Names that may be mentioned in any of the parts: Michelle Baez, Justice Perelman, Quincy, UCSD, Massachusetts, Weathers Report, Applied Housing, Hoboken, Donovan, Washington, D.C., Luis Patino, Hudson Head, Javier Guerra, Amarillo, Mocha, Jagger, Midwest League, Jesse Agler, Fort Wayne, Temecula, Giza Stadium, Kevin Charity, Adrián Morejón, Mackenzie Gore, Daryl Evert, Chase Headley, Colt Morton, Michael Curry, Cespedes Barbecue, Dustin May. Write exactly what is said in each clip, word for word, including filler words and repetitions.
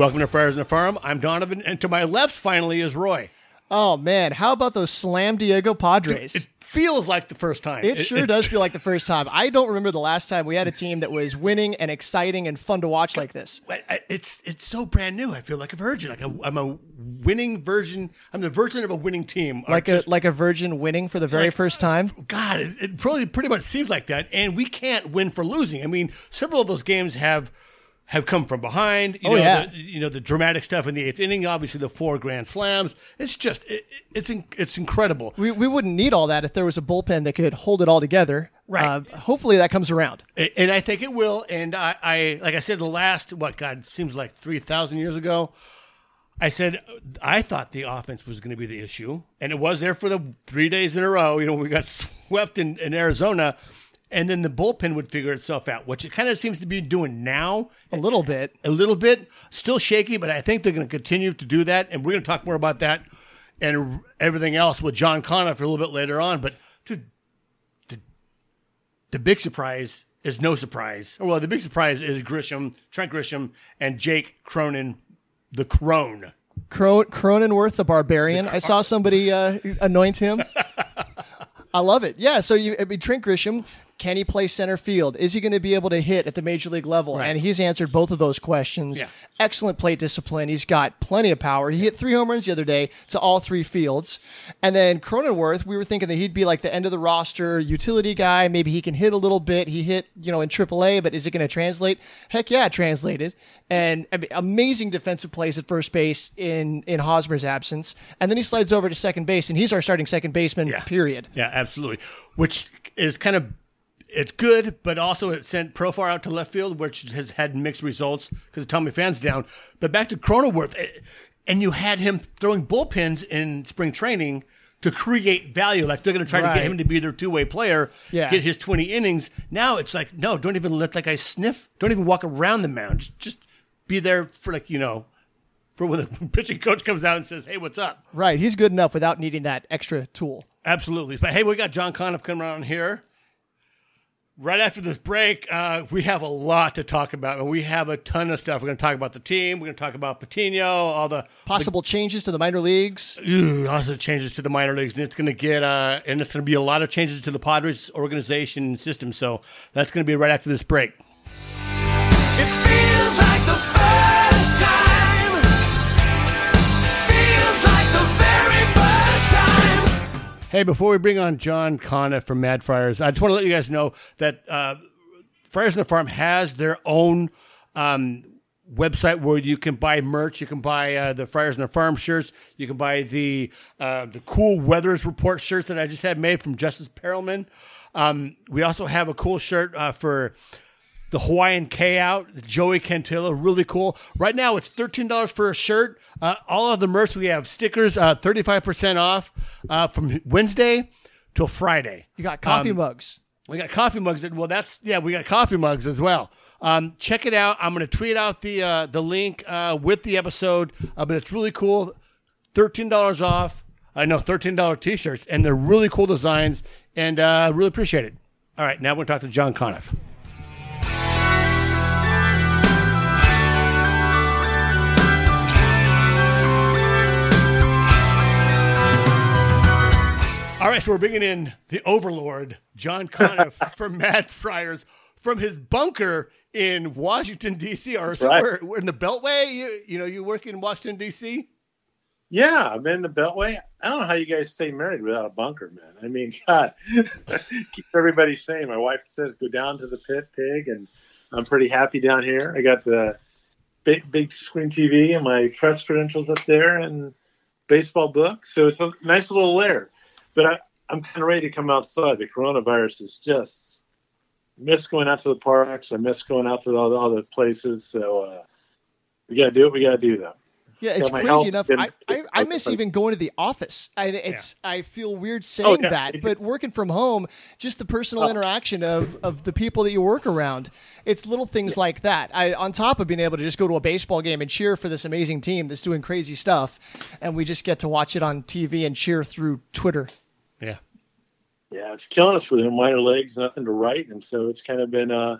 Welcome to Friars in the Farm. I'm Donovan, and to my left, finally, is Roy. Oh, man. How about those Slam Diego Padres? It feels like the first time. It, it sure it, does feel like the first time. I don't remember the last time we had a team that was winning and exciting and fun to watch like this. It's it's so brand new. I feel like a virgin. Like a, I'm a winning virgin. I'm the virgin of a winning team. Like a, just, like a virgin winning for the very like, first time? God, it, it probably pretty much seems like that. And we can't win for losing. I mean, several of those games have... have come from behind, you, oh, know, yeah. the, you know, the dramatic stuff in the eighth inning, obviously the four grand slams. It's just, it, it's in, it's incredible. We we wouldn't need all that if there was a bullpen that could hold it all together. Right. Uh, hopefully that comes around. And, and I think it will. And I, I, like I said, the last, what, God, seems like three thousand years ago, I said, I thought the offense was going to be the issue. And it was there for the three days in a row. You know, we got swept in, in Arizona. And then the bullpen would figure itself out, which it kind of seems to be doing now. A little bit. A little bit. Still shaky, but I think they're going to continue to do that. And we're going to talk more about that and everything else with John Conniff a little bit later on. But dude, the, the big surprise is no surprise. Well, the big surprise is Grisham, Trent Grisham, and Jake Cronin, the Crone. Cron- Cronenworth, the Barbarian. The cr- I saw somebody uh, anoint him. I love it. Yeah, so you, I mean, Trent Grisham... can he play center field? Is he going to be able to hit at the major league level? Right. And he's answered both of those questions. Yeah. Excellent plate discipline. He's got plenty of power. He hit three home runs the other day to all three fields. And then Cronenworth, we were thinking that he'd be like the end of the roster utility guy. Maybe he can hit a little bit. He hit, you know, in triple A, but is it going to translate? Heck yeah, it translated. And I mean, amazing defensive plays at first base in, in Hosmer's absence. And then he slides over to second base, and he's our starting second baseman, yeah. period. Yeah, absolutely. Which is kind of... it's good, but also it sent Profar out to left field, which has had mixed results because the Tommy fans down. But back to Cronenworth, and you had him throwing bullpens in spring training to create value. Like they're going to try right. to get him to be their two-way player, yeah. get his twenty innings. Now it's like, no, don't even look like I sniff. Don't even walk around the mound. Just be there for like, you know, for when the pitching coach comes out and says, hey, what's up? Right. He's good enough without needing that extra tool. Absolutely. But hey, we got John Conniff coming around here. Right after this break, uh, we have a lot to talk about, and we have a ton of stuff. We're going to talk about the team. We're going to talk about Patino, all the possible the, changes to the minor leagues. Ooh, lots of changes to the minor leagues, and it's going to get uh, and it's going to be a lot of changes to the Padres organization and system. So that's going to be right after this break. It feels like the first time. Hey, before we bring on John Conniff from Mad Friars, I just want to let you guys know that uh, Friars on the Farm has their own um, website where you can buy merch. You can buy uh, the Friars on the Farm shirts. You can buy the uh, the Cool Weathers Report shirts that I just had made from Justice Perelman. Um, we also have a cool shirt uh, for the Hawaiian K-Out, Joey Cantilla, really cool. Right now, it's thirteen dollars for a shirt. Uh, all of the merch, we have stickers, uh, thirty-five percent off uh, from Wednesday till Friday. You got coffee um, mugs. We got coffee mugs. That, well, that's, yeah, we got coffee mugs as well. Um, check it out. I'm going to tweet out the uh, the link uh, with the episode, uh, but it's really cool. thirteen dollars off. I uh, know, thirteen dollars T-shirts, and they're really cool designs, and I uh, really appreciate it. All right, now we're going to talk to John Conniff. All right, so we're bringing in the overlord, John Conniff from Mad Friars, from his bunker in Washington, D C Or somewhere right. we're in the Beltway? You, you know, you work in Washington, D C? Yeah, I'm in the Beltway. I don't know how you guys stay married without a bunker, man. I mean, God, keeps everybody sane. My wife says, go down to the pit, pig, and I'm pretty happy down here. I got the big, big screen T V and my press credentials up there and baseball books. So it's a nice little lair. But I, I'm kind of ready to come outside. The coronavirus is just, I miss going out to the parks. I miss going out to all the, all the places. So uh, we got to do it. We got to do that. Yeah, it's crazy enough. I, I, I miss even going to the office. I, it's yeah. I feel weird saying oh, yeah. that, but working from home, just the personal oh. interaction of, of the people that you work around, it's little things yeah. like that. I, on top of being able to just go to a baseball game and cheer for this amazing team that's doing crazy stuff, and we just get to watch it on T V and cheer through Twitter. Yeah. Yeah, it's killing us with the minor leagues, nothing to write, and so it's kind of been, uh,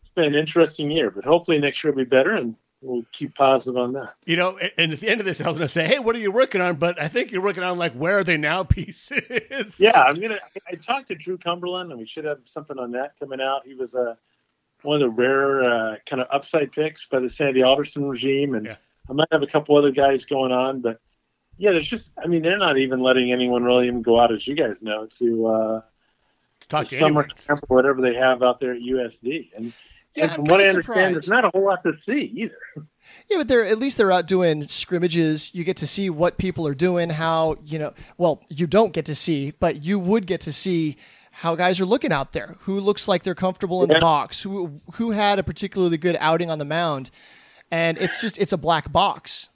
it's been an interesting year, but hopefully next year will be better, and we'll keep positive on that. You know, and at the end of this, I was going to say, hey, what are you working on? But I think you're working on, like, where are they now pieces. Yeah, I'm going to – I talked to Drew Cumberland, and we should have something on that coming out. He was uh, one of the rare uh, kind of upside picks by the Sandy Alderson regime, and yeah. I might have a couple other guys going on. But, yeah, there's just – I mean, they're not even letting anyone really even go out, as you guys know, to uh, – Talk to summer camp or whatever they have out there at U S D. And, yeah, and from what I understand, there's not a whole lot to see either. Yeah, but they're at least they're out doing scrimmages. You get to see what people are doing, how, you know, well, you don't get to see, but you would get to see how guys are looking out there, who looks like they're comfortable in yeah. the box, who who had a particularly good outing on the mound. And it's just, it's a black box.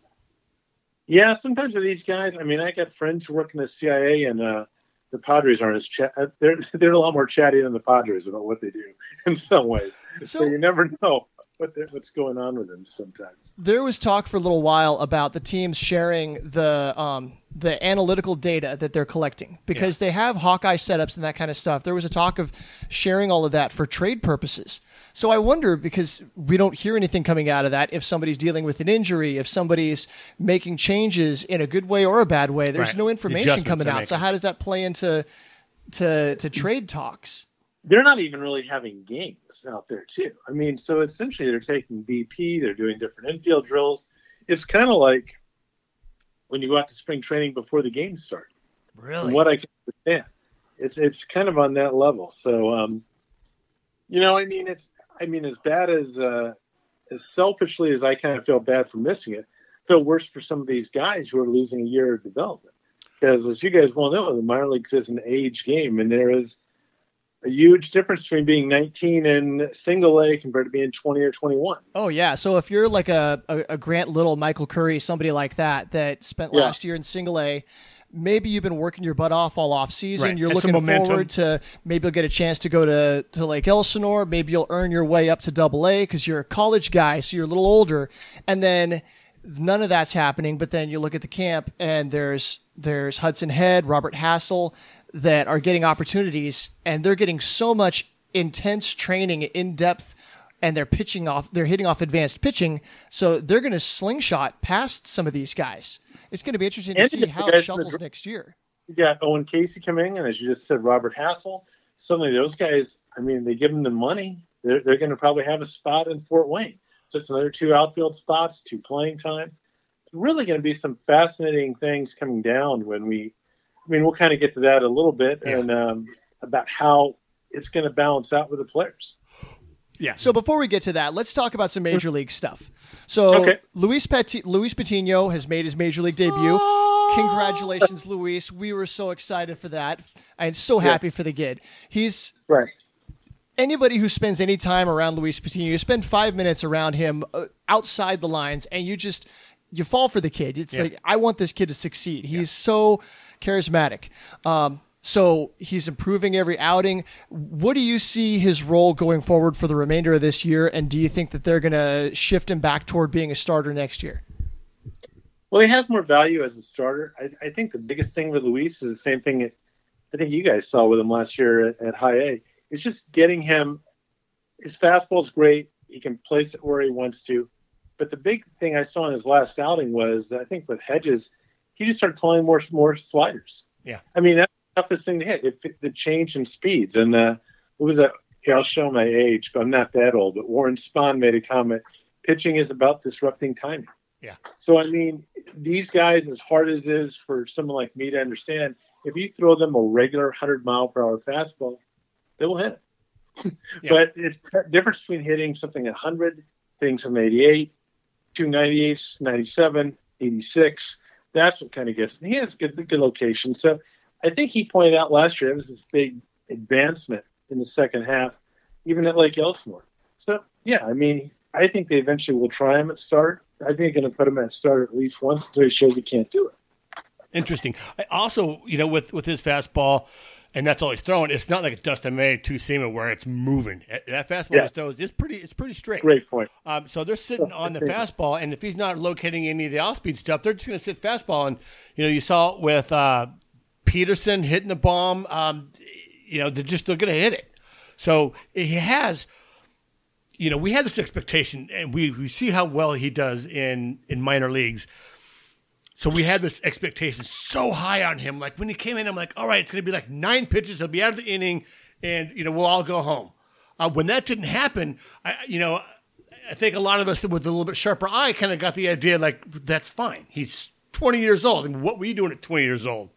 Yeah, sometimes with these guys, I mean, I got friends who work in the C I A and, uh, the Padres aren't as chat. They're they're a lot more chatty than the Padres about what they do in some ways. So, so you never know what what's going on with them sometimes. There was talk for a little while about the teams sharing the um the analytical data that they're collecting because yeah. they have Hawkeye setups and that kind of stuff. There was a talk of sharing all of that for trade purposes. So I wonder, because we don't hear anything coming out of that, if somebody's dealing with an injury, if somebody's making changes in a good way or a bad way, there's right. no information coming out. Making. So how does that play into to to trade talks? They're not even really having games out there too. I mean, so essentially they're taking B P, they're doing different infield drills. It's kind of like when you go out to spring training before the games start. Really? From what I can understand. It's it's kind of on that level. So, um, you know, I mean, it's I mean, as bad as uh, as selfishly as I kind of feel bad for missing it, I feel worse for some of these guys who are losing a year of development. Because as you guys well know, the minor leagues is an age game, and there is a huge difference between being nineteen and single A compared to being twenty or twenty-one. Oh, yeah. So if you're like a, a, a Grant Little, Michael Curry, somebody like that, that spent yeah. last year in single A, maybe you've been working your butt off all off season. Right. You're and looking forward to maybe you'll get a chance to go to, to Lake Elsinore. Maybe you'll earn your way up to double A because you're a college guy. So you're a little older. And then none of that's happening. But then you look at the camp and there's, there's Hudson Head, Robert Hassell, that are getting opportunities, and they're getting so much intense training in depth, and they're pitching off, they're hitting off advanced pitching. So they're going to slingshot past some of these guys. It's going to be interesting to and see how it shuffles the, next year. You got Owen Casey coming, and as you just said, Robert Hassell. Suddenly those guys, I mean, they give them the money. They're, they're going to probably have a spot in Fort Wayne. So it's another two outfield spots, two playing time. It's really going to be some fascinating things coming down when we, I mean, we'll kind of get to that a little bit yeah. and um, about how it's going to balance out with the players. Yeah. So before we get to that, let's talk about some major league stuff. So okay. Luis Pati- Luis Patino has made his major league debut. Oh! Congratulations, Luis. We were so excited for that. I'm so happy yeah. for the kid. He's right. Anybody who spends any time around Luis Patino, you spend five minutes around him uh, outside the lines, and you just you fall for the kid. It's yeah. like, I want this kid to succeed. He's yeah. so charismatic. Um, so he's improving every outing. What do you see his role going forward for the remainder of this year? And do you think that they're going to shift him back toward being a starter next year? Well, he has more value as a starter. I, I think the biggest thing with Luis is the same thing that I think you guys saw with him last year at, at high A. It's just getting him. His fastball's great. He can place it where he wants to. But the big thing I saw in his last outing was, I think with Hedges, he just started calling more more sliders. Yeah, I mean that's the toughest thing to hit. It, the change in speeds and uh, what was that? Yeah, I'll show my age, but I'm not that old. But Warren Spahn made a comment: pitching is about disrupting timing. Yeah. So I mean, these guys, as hard as it is for someone like me to understand, if you throw them a regular hundred mile per hour fastball, they will hit it. yeah. But it's the difference between hitting something at hundred, hitting something eighty-eight, two ninety-eight, ninety-seven, eighty-six. That's what kind of gets. And he has good good location. So I think he pointed out last year, it was this big advancement in the second half, even at Lake Elsinore. So, yeah, I mean, I think they eventually will try him at start. I think they're going to put him at start at least once until he shows he can't do it. Interesting. I also, you know, with, with his fastball, and that's all he's throwing, it's not like a Dustin May two-seamer where it's moving. That fastball yeah. he throws is pretty, it's pretty straight. Great point. Um, so they're sitting on the fastball, and if he's not locating any of the off-speed stuff, they're just going to sit fastball. And, you know, you saw it with uh, Peterson hitting the bomb. Um, you know, they're just they're going to hit it. So he has you know, we had this expectation, and we, we see how well he does in, in minor leagues. So we had this expectation so high on him. Like, when he came in, I'm like, all right, it's going to be like nine pitches. He'll be out of the inning, and, you know, we'll all go home. Uh, when that didn't happen, I, you know, I think a lot of us with a little bit sharper eye kind of got the idea, like, that's fine. He's twenty years old. And what were you doing at twenty years old?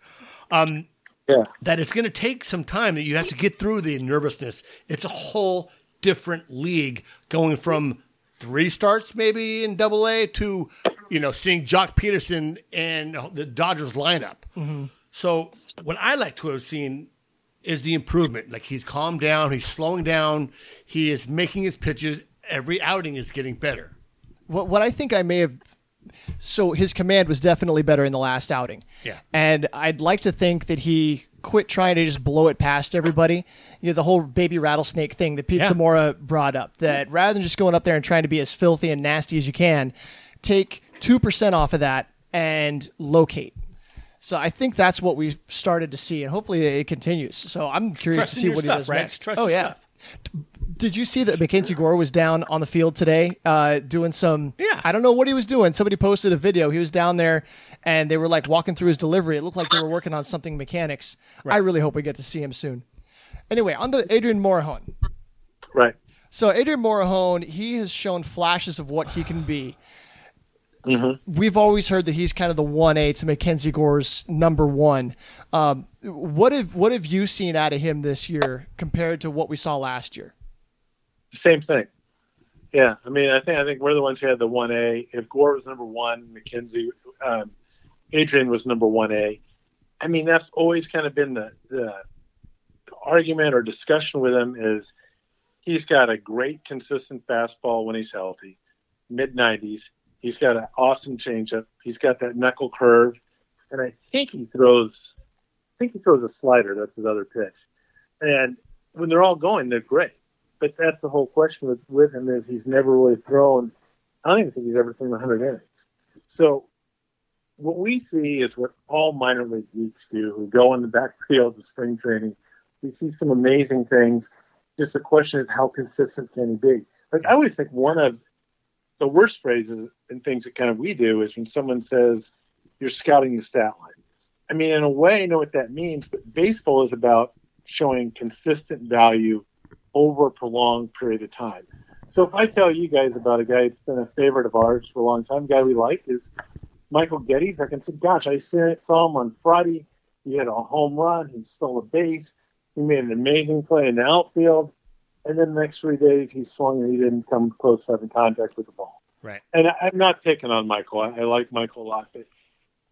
Um, yeah. That it's going to take some time, that you have to get through the nervousness. It's a whole different league, going from three starts maybe in Double A to, you know, seeing Jock Peterson and the Dodgers lineup. Mm-hmm. So what I like to have seen is the improvement. Like, he's calmed down, he's slowing down, he is making his pitches. Every outing is getting better. What what I think I may have, so his command was definitely better in the last outing. Yeah, and I'd like to think that he quit trying to just blow it past everybody. You know, the whole baby rattlesnake thing that Pete yeah. Zamora brought up, that rather than just going up there and trying to be as filthy and nasty as you can, take two percent off of that and locate. So I think that's what we've started to see, and hopefully it continues. So I'm curious Trusting to see what stuff, he does right? next. Trust oh, yeah. Stuff. Did you see that Mackenzie Gore was down on the field today uh, doing some, yeah. I don't know what he was doing. Somebody posted a video. He was down there and they were like walking through his delivery. It looked like they were working on something mechanics. Right. I really hope we get to see him soon. Anyway, on to Adrián Morejón. Right. So Adrián Morejón, he has shown flashes of what he can be. Mm-hmm. We've always heard that he's kind of the one A to Mackenzie Gore's number one. Um, what have what have you seen out of him this year compared to what we saw last year? Same thing. Yeah. I mean, I think I think we're the ones who had the one A. If Gore was number one, Mackenzie, um, Adrián was number one A. I mean, that's always kind of been the, the the argument or discussion with him, is he's got a great consistent fastball when he's healthy, mid nineties. He's got an awesome changeup. He's got that knuckle curve. And I think he throws I think he throws a slider. That's his other pitch. And when they're all going, they're great. But that's the whole question with, with him, is he's never really thrown. I don't even think he's ever thrown one hundred innings. So what we see is what all minor league geeks do, who go in the backfield of spring training. We see some amazing things. Just the question is, how consistent can he be? Like, I always think one of the worst phrases and things that kind of we do is when someone says, you're scouting the stat line. I mean, in a way, I know what that means, but baseball is about showing consistent value over a prolonged period of time. So if I tell you guys about a guy that's been a favorite of ours for a long time, a guy we like is Michael Geddes, I can say, gosh, I saw him on Friday. He had a home run. He stole a base. He made an amazing play in the outfield. And then the next three days he swung and he didn't come close to having contact with the ball. Right. And I, I'm not picking on Michael. I, I like Michael a lot. But,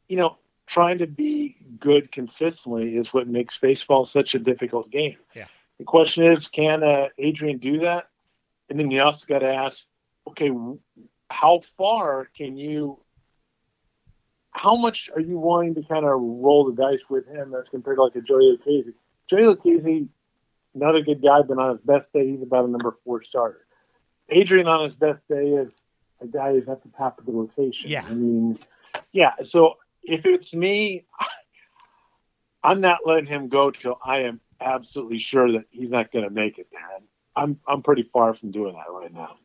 you know, trying to be good consistently is what makes baseball such a difficult game. Yeah. The question is, can uh, Adrián do that? And then you also got to ask, okay, how far can you, how much are you willing to kind of roll the dice with him as compared to like a Joey Lucchesi? Joey Lucchesi, another good guy, but on his best day, he's about a number four starter. Adrián on his best day is a guy who's at the top of the rotation. Yeah. I mean, yeah. So if it's me, I'm not letting him go till I am absolutely sure that he's not going to make it, man. I'm I'm pretty far from doing that right now.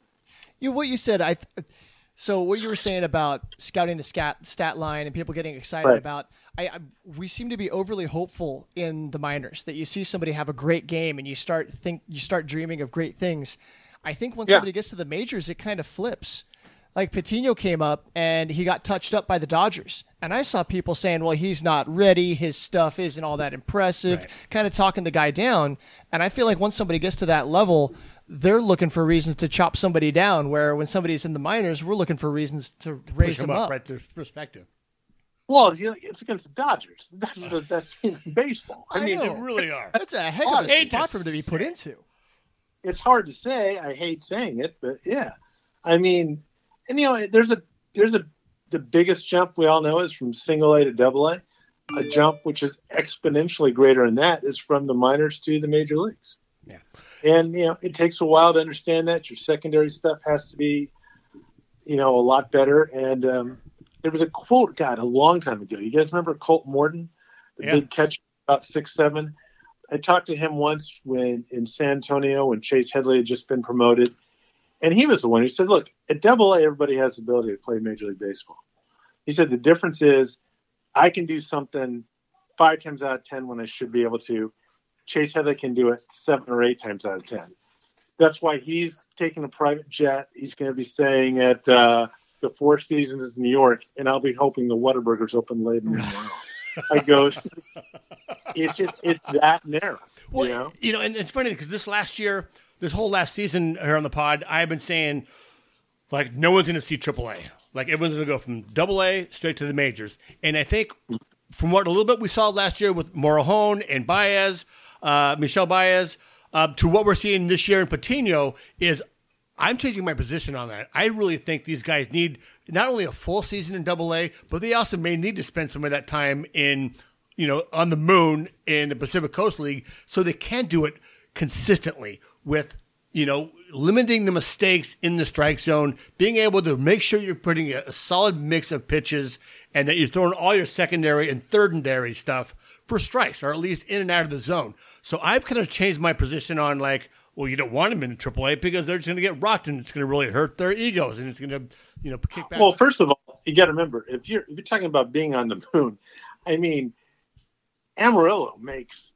You what you said, I th- so what you were saying about scouting the scat, stat line and people getting excited right. about, I, I we seem to be overly hopeful in the minors, that you see somebody have a great game and you start think you start dreaming of great things. I think when yeah. somebody gets to the majors, it kind of flips. Like Patino came up and he got touched up by the Dodgers. And I saw people saying, well, he's not ready. His stuff isn't all that impressive, right. kind of talking the guy down. And I feel like once somebody gets to that level, they're looking for reasons to chop somebody down, where when somebody's in the minors, we're looking for reasons to raise them up. up. Right, their perspective. Well, it's, it's against the Dodgers. That's the best team in baseball. I, I mean, know. They really are. That's a heck of a spot for him to be put into. It's hard to say. I hate saying it, but yeah. I mean... And, you know, there's a there's a the biggest jump we all know is from single A to double A. A jump which is exponentially greater than that is from the minors to the major leagues. Yeah. And, you know, it takes a while to understand that. Your secondary stuff has to be, you know, a lot better. And um, there was a quote, God, a long time ago. You guys remember Colt Morton, the yeah. big catcher, about six seven? I talked to him once when in San Antonio when Chase Headley had just been promoted. And he was the one who said, look, at double A, everybody has the ability to play Major League Baseball. He said, the difference is I can do something five times out of ten when I should be able to. Chase Heather can do it seven or eight times out of ten. That's why he's taking a private jet. He's going to be staying at uh, the Four Seasons in New York, and I'll be hoping the Whataburger's open later. I go, it's just, it's that narrow. Well, you know? you know, and it's funny because this last year, this whole last season here on the pod, I've been saying, like, no one's going to see triple A. Like, everyone's going to go from double A straight to the majors. And I think from what a little bit we saw last year with Morejón and Baez, uh, Michelle Baez, Uh, to what we're seeing this year in Patino is I'm changing my position on that. I really think these guys need not only a full season in double A, but they also may need to spend some of that time in, you know, on the moon in the Pacific Coast League so they can do it consistently with, you know, limiting the mistakes in the strike zone, being able to make sure you're putting a, a solid mix of pitches and that you're throwing all your secondary and thirdary stuff for strikes, or at least in and out of the zone. So I've kind of changed my position on, like, well, you don't want them in triple A because they're just going to get rocked and it's going to really hurt their egos and it's going to, you know, kick back. Well, first of all, you got to remember, if you're, if you're talking about being on the moon, I mean, Amarillo makes,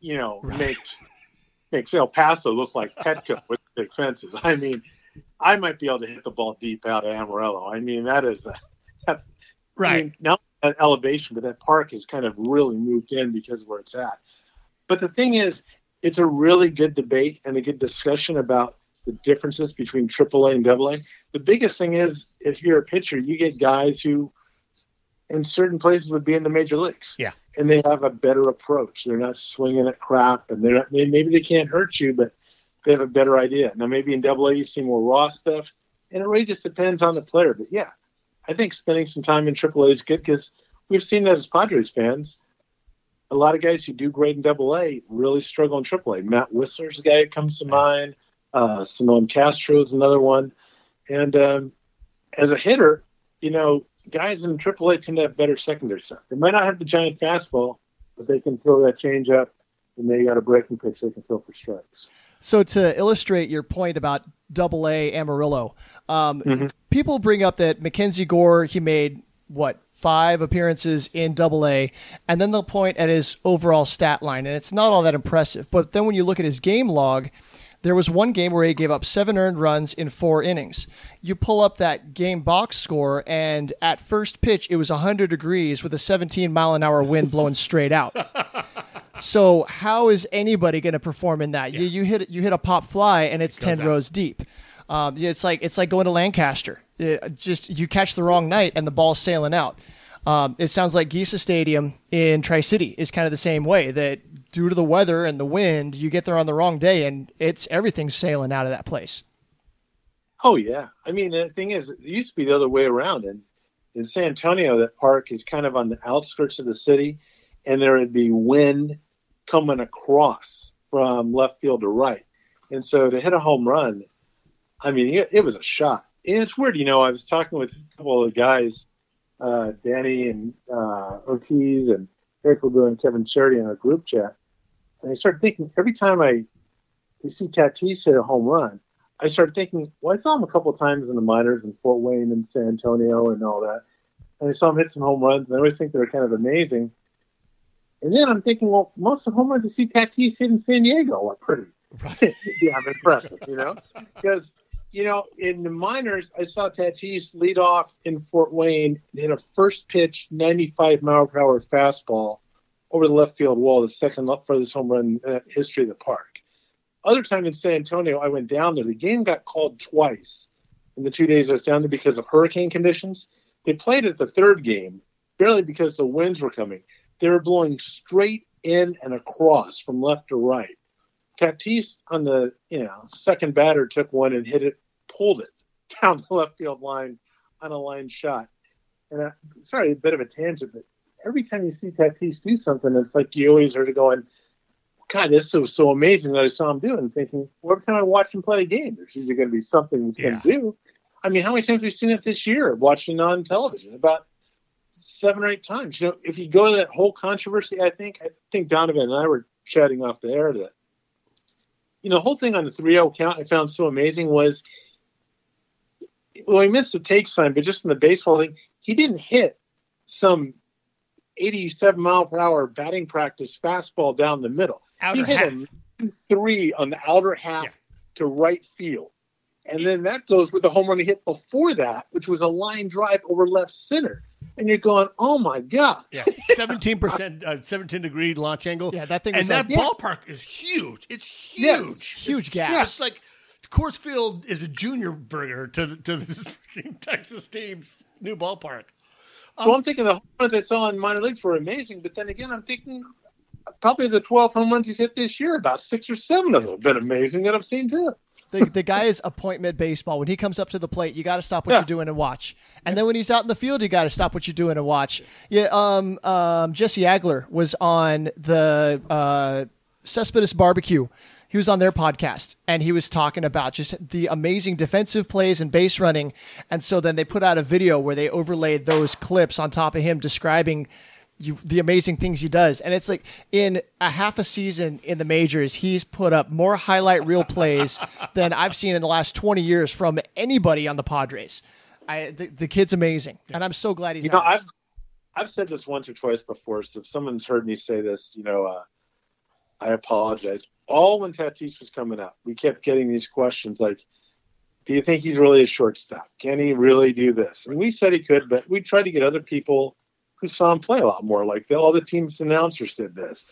you know, right. makes makes El Paso look like Petco with the fences. I mean, I might be able to hit the ball deep out of Amarillo. I mean, that is a, that's right. I mean, now at elevation, but that park has kind of really moved in because of where it's at. But the thing is, it's a really good debate and a good discussion about the differences between triple A and double A. The biggest thing is, if you're a pitcher, you get guys who, in certain places, would be in the major leagues. Yeah. And they have a better approach. They're not swinging at crap, and they're not, maybe they can't hurt you, but they have a better idea. Now, maybe in double A, you see more raw stuff, and it really just depends on the player. But yeah, I think spending some time in triple A is good because we've seen that as Padres fans. A lot of guys who do great in double A really struggle in triple A. Matt Whistler's a guy that comes to mind. Uh, Simone Castro's another one. And um, as a hitter, you know, guys in triple A tend to have better secondary stuff. They might not have the giant fastball, but they can throw that changeup, and they got a breaking pitch they can throw for strikes. So to illustrate your point about double A Amarillo, um, mm-hmm. people bring up that Mackenzie Gore, he made, what, five appearances in double A, and then they'll point at his overall stat line, and it's not all that impressive. But then when you look at his game log, there was one game where he gave up seven earned runs in four innings. You pull up that game box score, and at first pitch, it was one hundred degrees with a seventeen-mile-an-hour wind blowing straight out. So how is anybody going to perform in that? Yeah. You, you hit you hit a pop fly, and it's it ten out. rows deep. Um, it's like it's like going to Lancaster. It just you catch the wrong night, and the ball's sailing out. Um, it sounds like Giza Stadium in Tri-City is kind of the same way, that due to the weather and the wind, you get there on the wrong day, and it's everything's sailing out of that place. Oh, yeah. I mean, the thing is, it used to be the other way around. And in San Antonio, that park is kind of on the outskirts of the city, and there would be wind coming across from left field to right. And so to hit a home run, I mean, it, it was a shot. And it's weird, you know, I was talking with a couple of guys, uh, Danny and uh, Ortiz and Eric Lebu and Kevin Charity in our group chat. And I started thinking, every time I we see Tatis hit a home run, I started thinking, well, I saw him a couple of times in the minors in Fort Wayne and San Antonio and all that. And I saw him hit some home runs, and I always think they were kind of amazing. And then I'm thinking, well, most of the home runs you see Tatis hit in San Diego are pretty. Right. Yeah, I'm impressive, you know, because, you know, in the minors, I saw Tatis lead off in Fort Wayne in a first pitch, ninety-five mile per hour fastball over the left field wall, the second furthest home run in the history of the park. Other time in San Antonio, I went down there. The game got called twice in the two days I was down there because of hurricane conditions. They played it the third game, barely because the winds were coming. They were blowing straight in and across from left to right. Tatis on the, you know, second batter took one and hit it, pulled it down the left field line on a line shot. And I, sorry, a bit of a tangent, but every time you see Tatis do something, it's like you always are going, God, this was so amazing that I saw him do it, and thinking, well, every time I watch him play a game, there's usually going to be something he's going to yeah. do. I mean, how many times have we seen it this year watching on television? About seven or eight times. You know, if you go to that whole controversy, I think, I think Donovan and I were chatting off the air that, you know, the whole thing on the three oh count I found so amazing was well, he missed the take sign, but just in the baseball thing, he didn't hit some eighty-seven mile per hour batting practice fastball down the middle. Outer he half. hit a three on the outer half yeah. to right field. And it, then that goes with the home run he hit before that, which was a line drive over left center. And you're going, oh, my God. Yeah, seventeen percent, uh, seventeen-degree launch angle. Yeah, that thing. And that like, ballpark yeah. is huge. It's huge. Yes. Huge gap. Yeah. It's like Coors Field is a junior burger to, to the Texas team's new ballpark. Um, so I'm thinking the home runs I saw in minor leagues were amazing. But then again, I'm thinking probably the twelve home runs he's hit this year, about six or seven of them have been amazing that I've seen too. The, the guy is appointment baseball. When he comes up to the plate, you got to stop what yeah. you're doing and watch. And yeah. then when he's out in the field, you got to stop what you're doing and watch. Yeah. Um. Um. Jesse Agler was on the uh, Cespedes Barbecue. He was on their podcast, and he was talking about just the amazing defensive plays and base running. And so then they put out a video where they overlaid those clips on top of him describing You, the amazing things he does. And it's like in a half a season in the majors, he's put up more highlight reel plays than I've seen in the last twenty years from anybody on the Padres. I, the, the kid's amazing. And I'm so glad he's, you know, I've, I've said this once or twice before. So if someone's heard me say this, you know, uh, I apologize. All when Tatis was coming up, we kept getting these questions like, do you think he's really a shortstop? Can he really do this? And we said he could, but we tried to get other people who saw him play a lot more. Like all the team's announcers did this.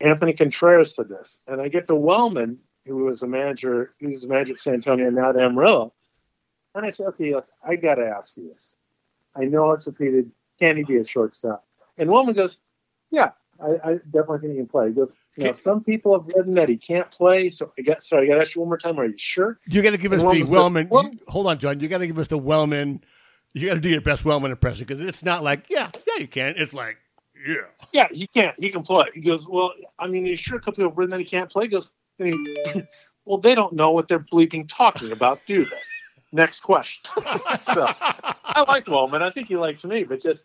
Anthony Contreras did this. And I get to Wellman, who was a manager, who was a manager at San Antonio and now at Amarillo. And I said, okay, look, I got to ask you this. I know it's repeated. Can he be a shortstop? And Wellman goes, yeah, I, I definitely think he can play. He goes, you know, some people have written that he can't play. So I got, sorry, I got to ask you one more time. Are you sure? You got to give us and the Wellman. Said, well, you, hold on, John. You got to give us the Wellman. You got to do your best Wellman impression because it's not like, yeah, yeah, you can. It's like, yeah. Yeah, he can't. He can play. He goes, well, I mean, you're sure a couple people have written that he can't play? He goes, I mean, well, they don't know what they're bleeping talking about, do they? Next question. So, I like Wellman. I think he likes me. But just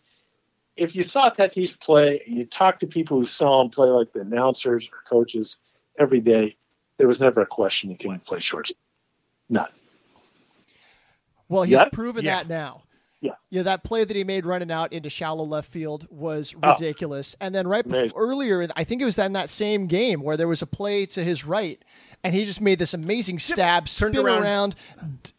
if you saw Tatis play, you talk to people who saw him play, like the announcers or coaches every day, there was never a question he couldn't play shortstop. None. Well, he's yep. proven yeah. that now. Yeah. yeah, that play that he made running out into shallow left field was ridiculous. Oh, and then right before, earlier, I think it was in that same game where there was a play to his right, and he just made this amazing stab, yep. spin around, around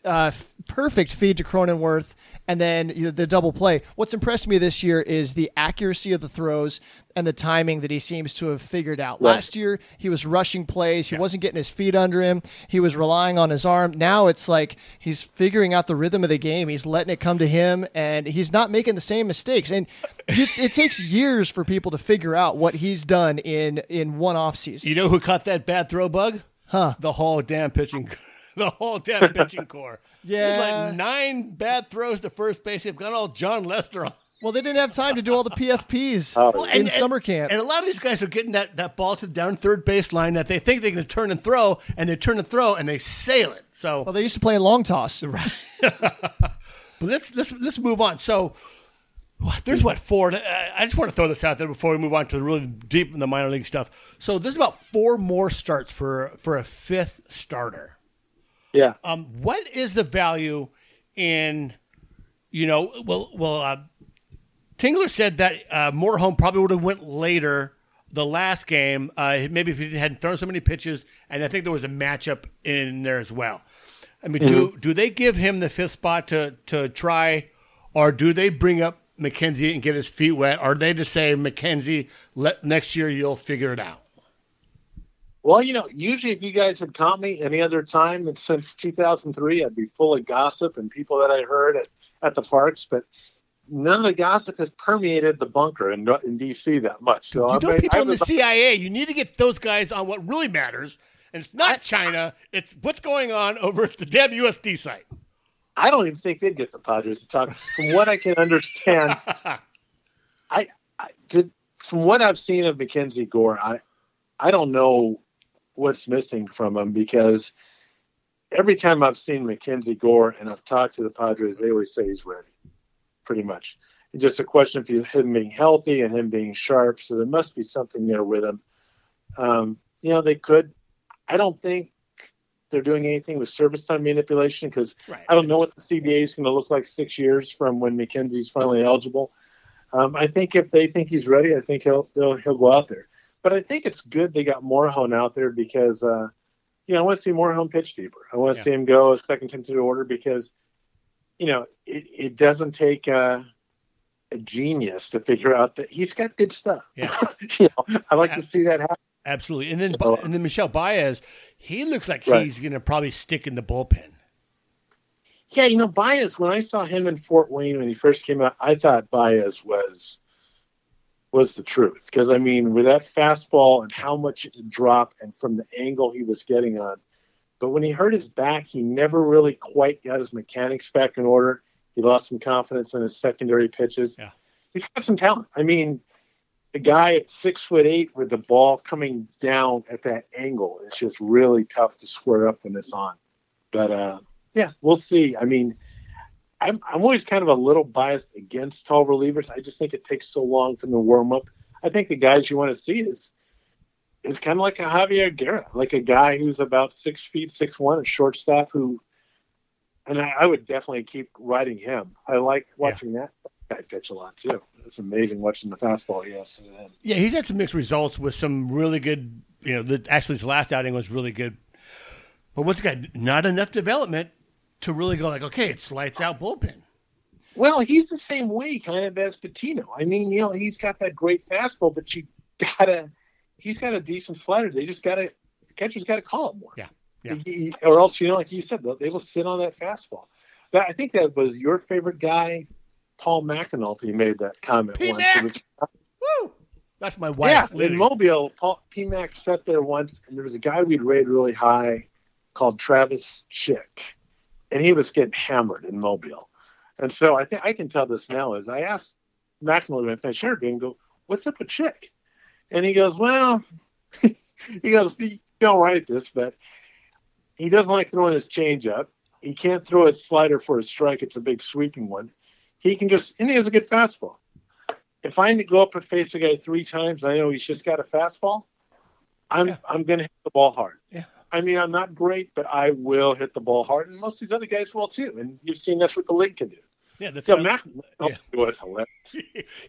uh, perfect feed to Cronenworth, and then you know, the double play. What's impressed me this year is the accuracy of the throws and the timing that he seems to have figured out. Right. Last year, he was rushing plays. He yeah. wasn't getting his feet under him. He was relying on his arm. Now it's like he's figuring out the rhythm of the game. He's letting it come to him. And he's not making the same mistakes. And it, it takes years for people to figure out what he's done in, in one offseason. You know who caught that bad throw bug? Huh? The whole damn pitching, the whole damn pitching corps. Yeah. There's like nine bad throws to first base. They've got all John Lester on. Well, they didn't have time to do all the P F Ps oh, in and, summer camp. And a lot of these guys are getting that, that ball to the down third baseline that they think they can turn and throw, and they turn and throw, and they sail it. So, well, they used to play a long toss. Right. But let's let's let's move on. So there's what four. I just want to throw this out there before we move on to the really deep in the minor league stuff. So there's about four more starts for for a fifth starter. Yeah. Um. What is the value in, you know, well well, uh, Tingler said that uh, Morejón probably would have went later the last game. Uh, maybe if he hadn't thrown so many pitches, and I think there was a matchup in there as well. I mean, mm-hmm. do do they give him the fifth spot to, to try, or do they bring up Mackenzie and get his feet wet, or they just say, Mackenzie, let, next year you'll figure it out? Well, you know, usually if you guys had caught me any other time since two thousand three, I'd be full of gossip and people that I heard at, at the parks, but none of the gossip has permeated the bunker in, in D C that much. So you know, I, people I, in I was, the C I A, you need to get those guys on what really matters. And it's not I, China. It's what's going on over at the damn U S D site. I don't even think they'd get the Padres to talk. From what I can understand, I, I did. From what I've seen of Mackenzie Gore, I, I don't know what's missing from him because every time I've seen Mackenzie Gore and I've talked to the Padres, they always say he's ready, pretty much. It's just a question of him being healthy and him being sharp. So there must be something there with him. Um, you know, they could. I don't think they're doing anything with service time manipulation, because right. I don't know what the C B A is going to look like six years from when Mackenzie's finally eligible. Um, I think if they think he's ready, I think he'll, he'll he'll go out there. But I think it's good they got Morejón out there because, uh, you know, I want to see Morejón pitch deeper. I want to yeah. see him go a second time to the order because, you know, it, it doesn't take uh, a genius to figure out that he's got good stuff. Yeah. you know, I like yeah. to see that happen. Absolutely. And then so, and then Michelle Baez, he looks like right. he's going to probably stick in the bullpen. Yeah, you know, Baez, when I saw him in Fort Wayne when he first came out, I thought Baez was was the truth. Because, I mean, with that fastball and how much it would drop and from the angle he was getting on. But when he hurt his back, he never really quite got his mechanics back in order. He lost some confidence in his secondary pitches. Yeah. He's got some talent. I mean, the guy at six foot eight with the ball coming down at that angle, it's just really tough to square up when it's on. But uh, yeah, we'll see. I mean, I'm I'm always kind of a little biased against tall relievers. I just think it takes so long for them to warm up. I think the guys you want to see is is kind of like a Javier Guerra, like a guy who's about six feet, six one, a shortstop who, and I, I would definitely keep riding him. I like watching yeah. that. I pitch a lot too. It's amazing watching the fastball he has to him. Yeah, he's had some mixed results with some really good. You know, the, actually his last outing was really good, but what's got not enough development to really go like, okay, it's lights out bullpen. Well, he's the same way kind of as Patino. I mean, you know, he's got that great fastball, but you gotta, he's got a decent slider. They just gotta, the catcher's gotta call it more. Yeah, yeah. He, or else, you know, like you said, they will sit on that fastball. That, I think that was your favorite guy. Paul McAnulty made that comment P-Mac. once. It was, Woo! That's my wife. Yeah, literally. In Mobile, Paul P-Mac sat there once, and there was a guy we'd rated really high called Travis Chick, and he was getting hammered in Mobile. And so I think I can tell this now is I asked McAnulty, I shared him, go, what's up with Chick? And he goes, well, he goes, you don't write this, but he doesn't like throwing his changeup. He can't throw his slider for a strike. It's a big sweeping one. He can just, and he has a good fastball. If I need to go up and face a guy three times, I know he's just got a fastball. I'm yeah. I'm going to hit the ball hard. Yeah. I mean, I'm not great, but I will hit the ball hard, and most of these other guys will too. And you've seen that's what the league can do. Yeah, that's yeah, how, Mac, yeah. It was hilarious.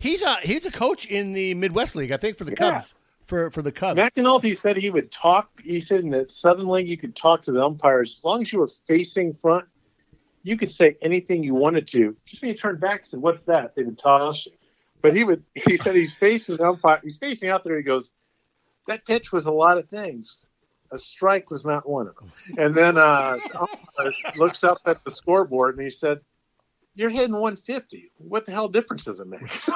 he's a he's a coach in the Midwest League, I think, for the yeah. Cubs. For for the Cubs, McAnulty said he would talk. He said in the Southern League, you could talk to the umpires as long as you were facing front. You could say anything you wanted to. Just when you turned back and said, what's that? They would toss you. But he would. He said he's facing the umpire. He's facing out there. He goes, that pitch was a lot of things. A strike was not one of them. And then uh, the umpire looks up at the scoreboard and he said, you're hitting one fifty. What the hell difference does it make? So,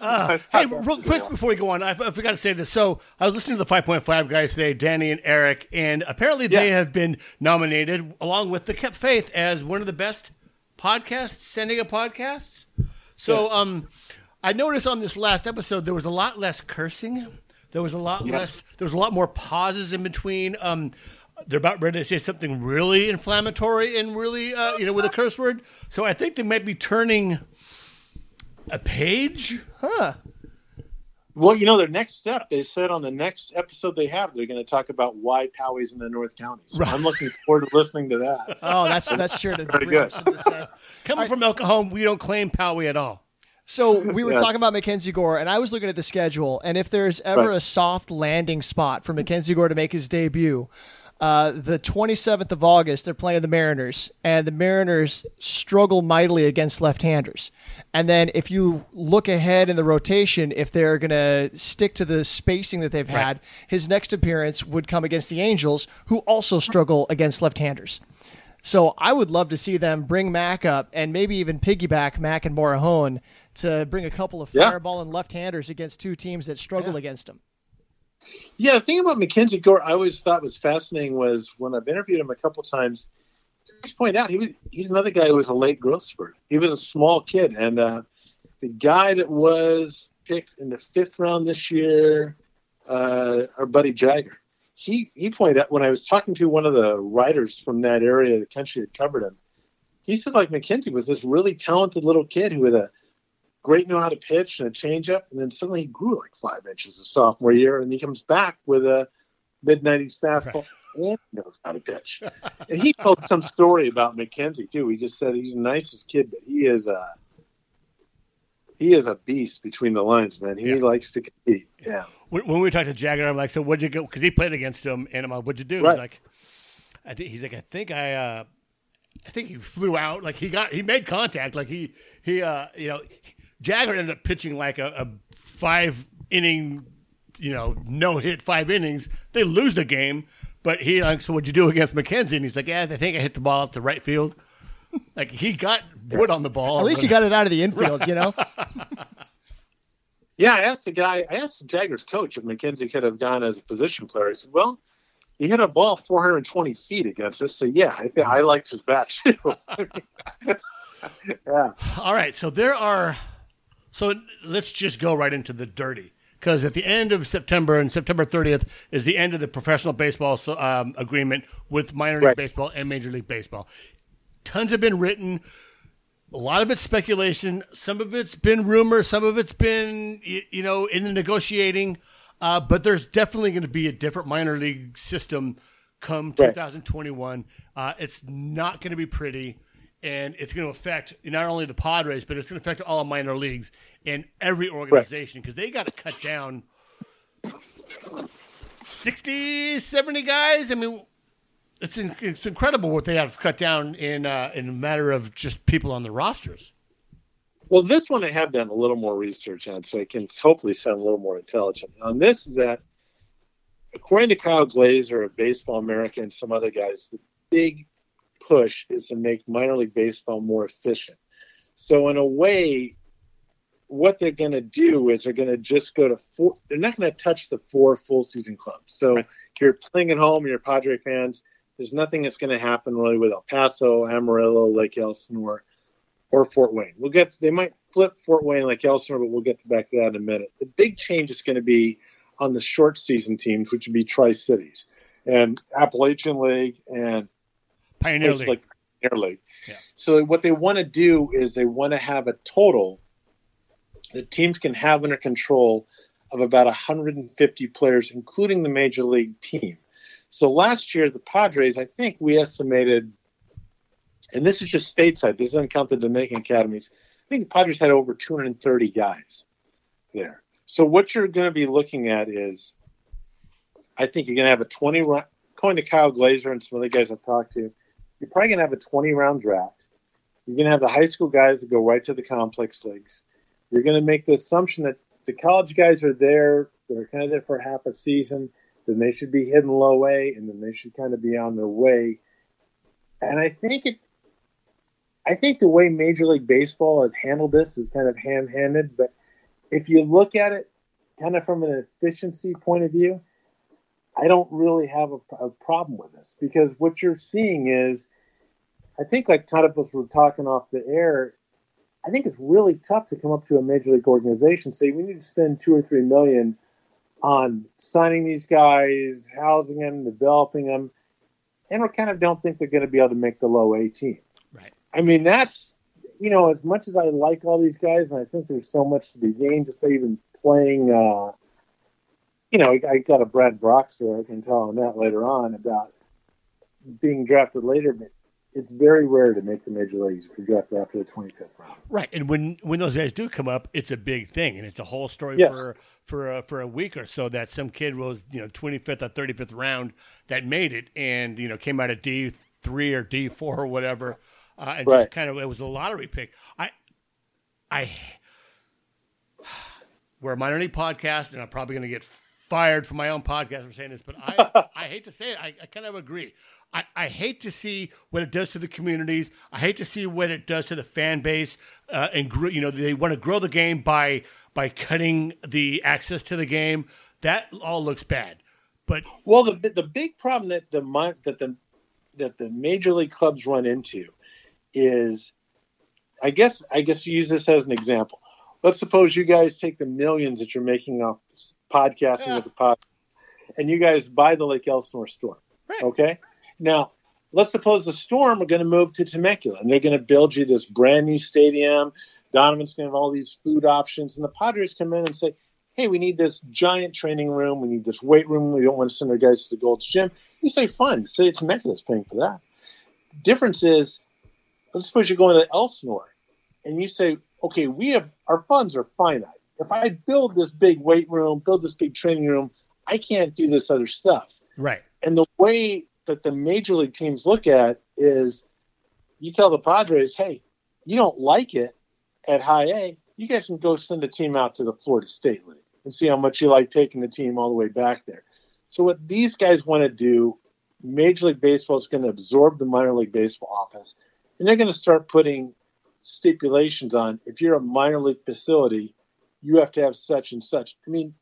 Uh, hey, real quick before we go on, I, I forgot to say this. So I was listening to the five point five guys today, Danny and Eric, and apparently yeah. they have been nominated along with the Kept Faith as one of the best podcasts, San Diego podcasts. So yes. um, I noticed on this last episode there was a lot less cursing. There was a lot yes. less. There was a lot more pauses in between. Um, they're about ready to say something really inflammatory and really, uh, you know, with a curse word. So I think they might be turning a page? Huh. Well, you know, their next step, they said on the next episode they have, they're going to talk about why Powie's in the North Counties. So right. I'm looking forward to listening to that. Oh, that's that's sure to pretty good. To say. Coming right. from Elkhorn, we don't claim Powie at all. So we were yes. talking about Mackenzie Gore, and I was looking at the schedule, and if there's ever right. a soft landing spot for Mackenzie Gore to make his debut, Uh, the twenty-seventh of August, they're playing the Mariners, and the Mariners struggle mightily against left-handers. And then if you look ahead in the rotation, if they're going to stick to the spacing that they've had, right. his next appearance would come against the Angels, who also struggle against left-handers. So I would love to see them bring Mac up and maybe even piggyback Mac and Morejón to bring a couple of yeah. fireball and left-handers against two teams that struggle yeah. against them. Yeah, the thing about Mackenzie Gore I always thought was fascinating was when I've interviewed him a couple times, just point out he was, he's another guy who was a late growth spurt. He was a small kid, and uh, the guy that was picked in the fifth round this year, uh, our buddy Jagger, he, he pointed out when I was talking to one of the writers from that area of the country that covered him, he said like Mackenzie was this really talented little kid who had a great know how to pitch and a changeup, and then suddenly he grew like five inches a sophomore year, and he comes back with a mid nineties fastball, right. and knows how to pitch. And he told some story about Mackenzie, too. He just said he's the nicest kid, but he is a, he is a beast between the lines, man. He yeah. likes to compete, yeah. When we talked to Jagger, I'm like, so what'd you go? Because he played against him, and I'm like, what'd you do? Right. He's like, I think he's like, I think I, uh, I think he flew out. Like he got, he made contact. Like he, he, uh, you know, Jagger ended up pitching like a, a five inning, you know, no hit five innings. They lose the game, but he like, so what'd you do against Mackenzie? And he's like, yeah, I think I hit the ball up to right field. Like he got wood on the ball. At least he got it out of the infield, you know. Yeah, I asked the guy, I asked Jagger's coach if Mackenzie could have gone as a position player. He said, well, he hit a ball four hundred twenty feet against us, so yeah, I, th- I liked his bat too. Yeah. All right, so there are – so let's just go right into the dirty, because at the end of September, and September thirtieth is the end of the professional baseball um, agreement with minor league right. baseball and major league baseball. Tons have been written. A lot of it's speculation. Some of it's been rumor. Some of it's been, you, you know, in the negotiating. Uh, but there's definitely going to be a different minor league system come right. two thousand twenty-one. Uh, it's not going to be pretty. And it's going to affect not only the Padres, but it's going to affect all minor leagues and every organization. Because right. they got to cut down sixty, seventy guys. I mean... It's in, it's incredible what they have cut down in uh, in a matter of just people on the rosters. Well, this one I have done a little more research on, so it can hopefully sound a little more intelligent. On this is that, according to Kyle Glazer of Baseball America and some other guys, the big push is to make minor league baseball more efficient. So in a way, what they're going to do is they're going to just go to four. They're not going to touch the four full season clubs. So right. if you're playing at home, you're Padre fans, there's nothing that's going to happen really with El Paso, Amarillo, Lake Elsinore, or Fort Wayne. We'll get to, they might flip Fort Wayne, Lake Elsinore, but we'll get back to that in a minute. The big change is going to be on the short season teams, which would be Tri-Cities and Appalachian League and Pioneer League. Like Pioneer League. Yeah. So what they want to do is they want to have a total that teams can have under control of about one hundred fifty players, including the major league team. So last year, the Padres, I think we estimated, and this is just stateside, this doesn't count the Dominican academies, I think the Padres had over two hundred thirty guys there. So what you're going to be looking at is, I think you're going to have a twenty round, according to Kyle Glazer and some other guys I've talked to, you're probably going to have a twenty round draft. You're going to have the high school guys that go right to the complex leagues. You're going to make the assumption that the college guys are there, they're kind of there for half a season, then they should be hidden low A, and then they should kind of be on their way. And I think it, I think the way Major League Baseball has handled this is kind of ham-handed, but if you look at it kind of from an efficiency point of view, I don't really have a, a problem with this, because what you're seeing is, I think like kind of us were talking off the air, I think it's really tough to come up to a major league organization and say, we need to spend two or three million on signing these guys, housing them, developing them. And we kind of don't think they're going to be able to make the low A team. Right. I mean, that's, you know, as much as I like all these guys, and I think there's so much to be gained just by even playing, uh, you know, I got a Brad Brock story, I can tell on that later on about being drafted later, but it's very rare to make the major leagues if you draft after the twenty-fifth round. Right, and when, when those guys do come up, it's a big thing, and it's a whole story yes. for for a, for a week or so that some kid was, you know, twenty-fifth or thirty-fifth round that made it, and you know came out of D three or D four or whatever, uh, and right. just kind of it was a lottery pick. I, I, we're a minor league podcast, and I'm probably going to get fired from my own podcast for saying this, but I I hate to say it, I, I kind of agree. I, I hate to see what it does to the communities. I hate to see what it does to the fan base. Uh, and, gr- you know, they want to grow the game by by cutting the access to the game. That all looks bad. But well, the the big problem that the that the that the major league clubs run into is, I guess, I guess you use this as an example. Let's suppose you guys take the millions that you're making off this podcasting yeah. with the pod, and you guys buy the Lake Elsinore store. Right. Okay. Now, let's suppose the Storm are going to move to Temecula, and they're going to build you this brand-new stadium. Donovan's going to have all these food options, and the Padres come in and say, hey, we need this giant training room. We need this weight room. We don't want to send our guys to the Gold's Gym. You say, fine. Say it's Methodist paying for that. Difference is, let's suppose you're going to Elsinore, and you say, okay, we have our funds are finite. If I build this big weight room, build this big training room, I can't do this other stuff. Right. And the way that the major league teams look at is, you tell the Padres, hey, you don't like it at high A, you guys can go send a team out to the Florida State League and see how much you like taking the team all the way back there. So what these guys want to do, Major League Baseball is going to absorb the minor league baseball office, and they're going to start putting stipulations on, if you're a minor league facility, you have to have such and such. I mean,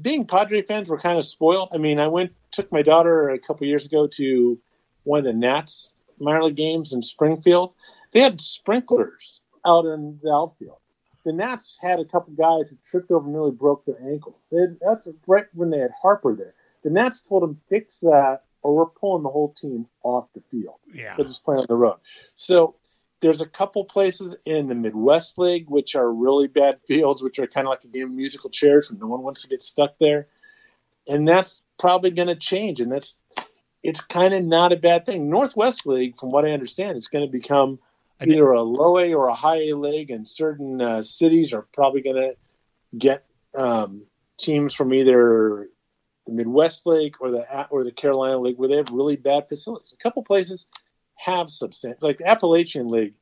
being Padre fans, we're kind of spoiled. I mean, I went took my daughter a couple years ago to one of the Nats minor league games in Springfield. They had sprinklers out in the outfield. The Nats had a couple guys that tripped over and nearly broke their ankles. They had, that's right when they had Harper there. The Nats told them, fix that, or we're pulling the whole team off the field. Yeah. They're just playing on the road. So there's a couple places in the Midwest League, which are really bad fields, which are kind of like a game of musical chairs, and no one wants to get stuck there. And that's probably going to change, and that's it's kind of not a bad thing. Northwest League, from what I understand, is going to become either a low A or a high A league, and certain uh, cities are probably going to get um, teams from either the Midwest League or the or the Carolina League, where they have really bad facilities. A couple places have substantial, like the Appalachian League,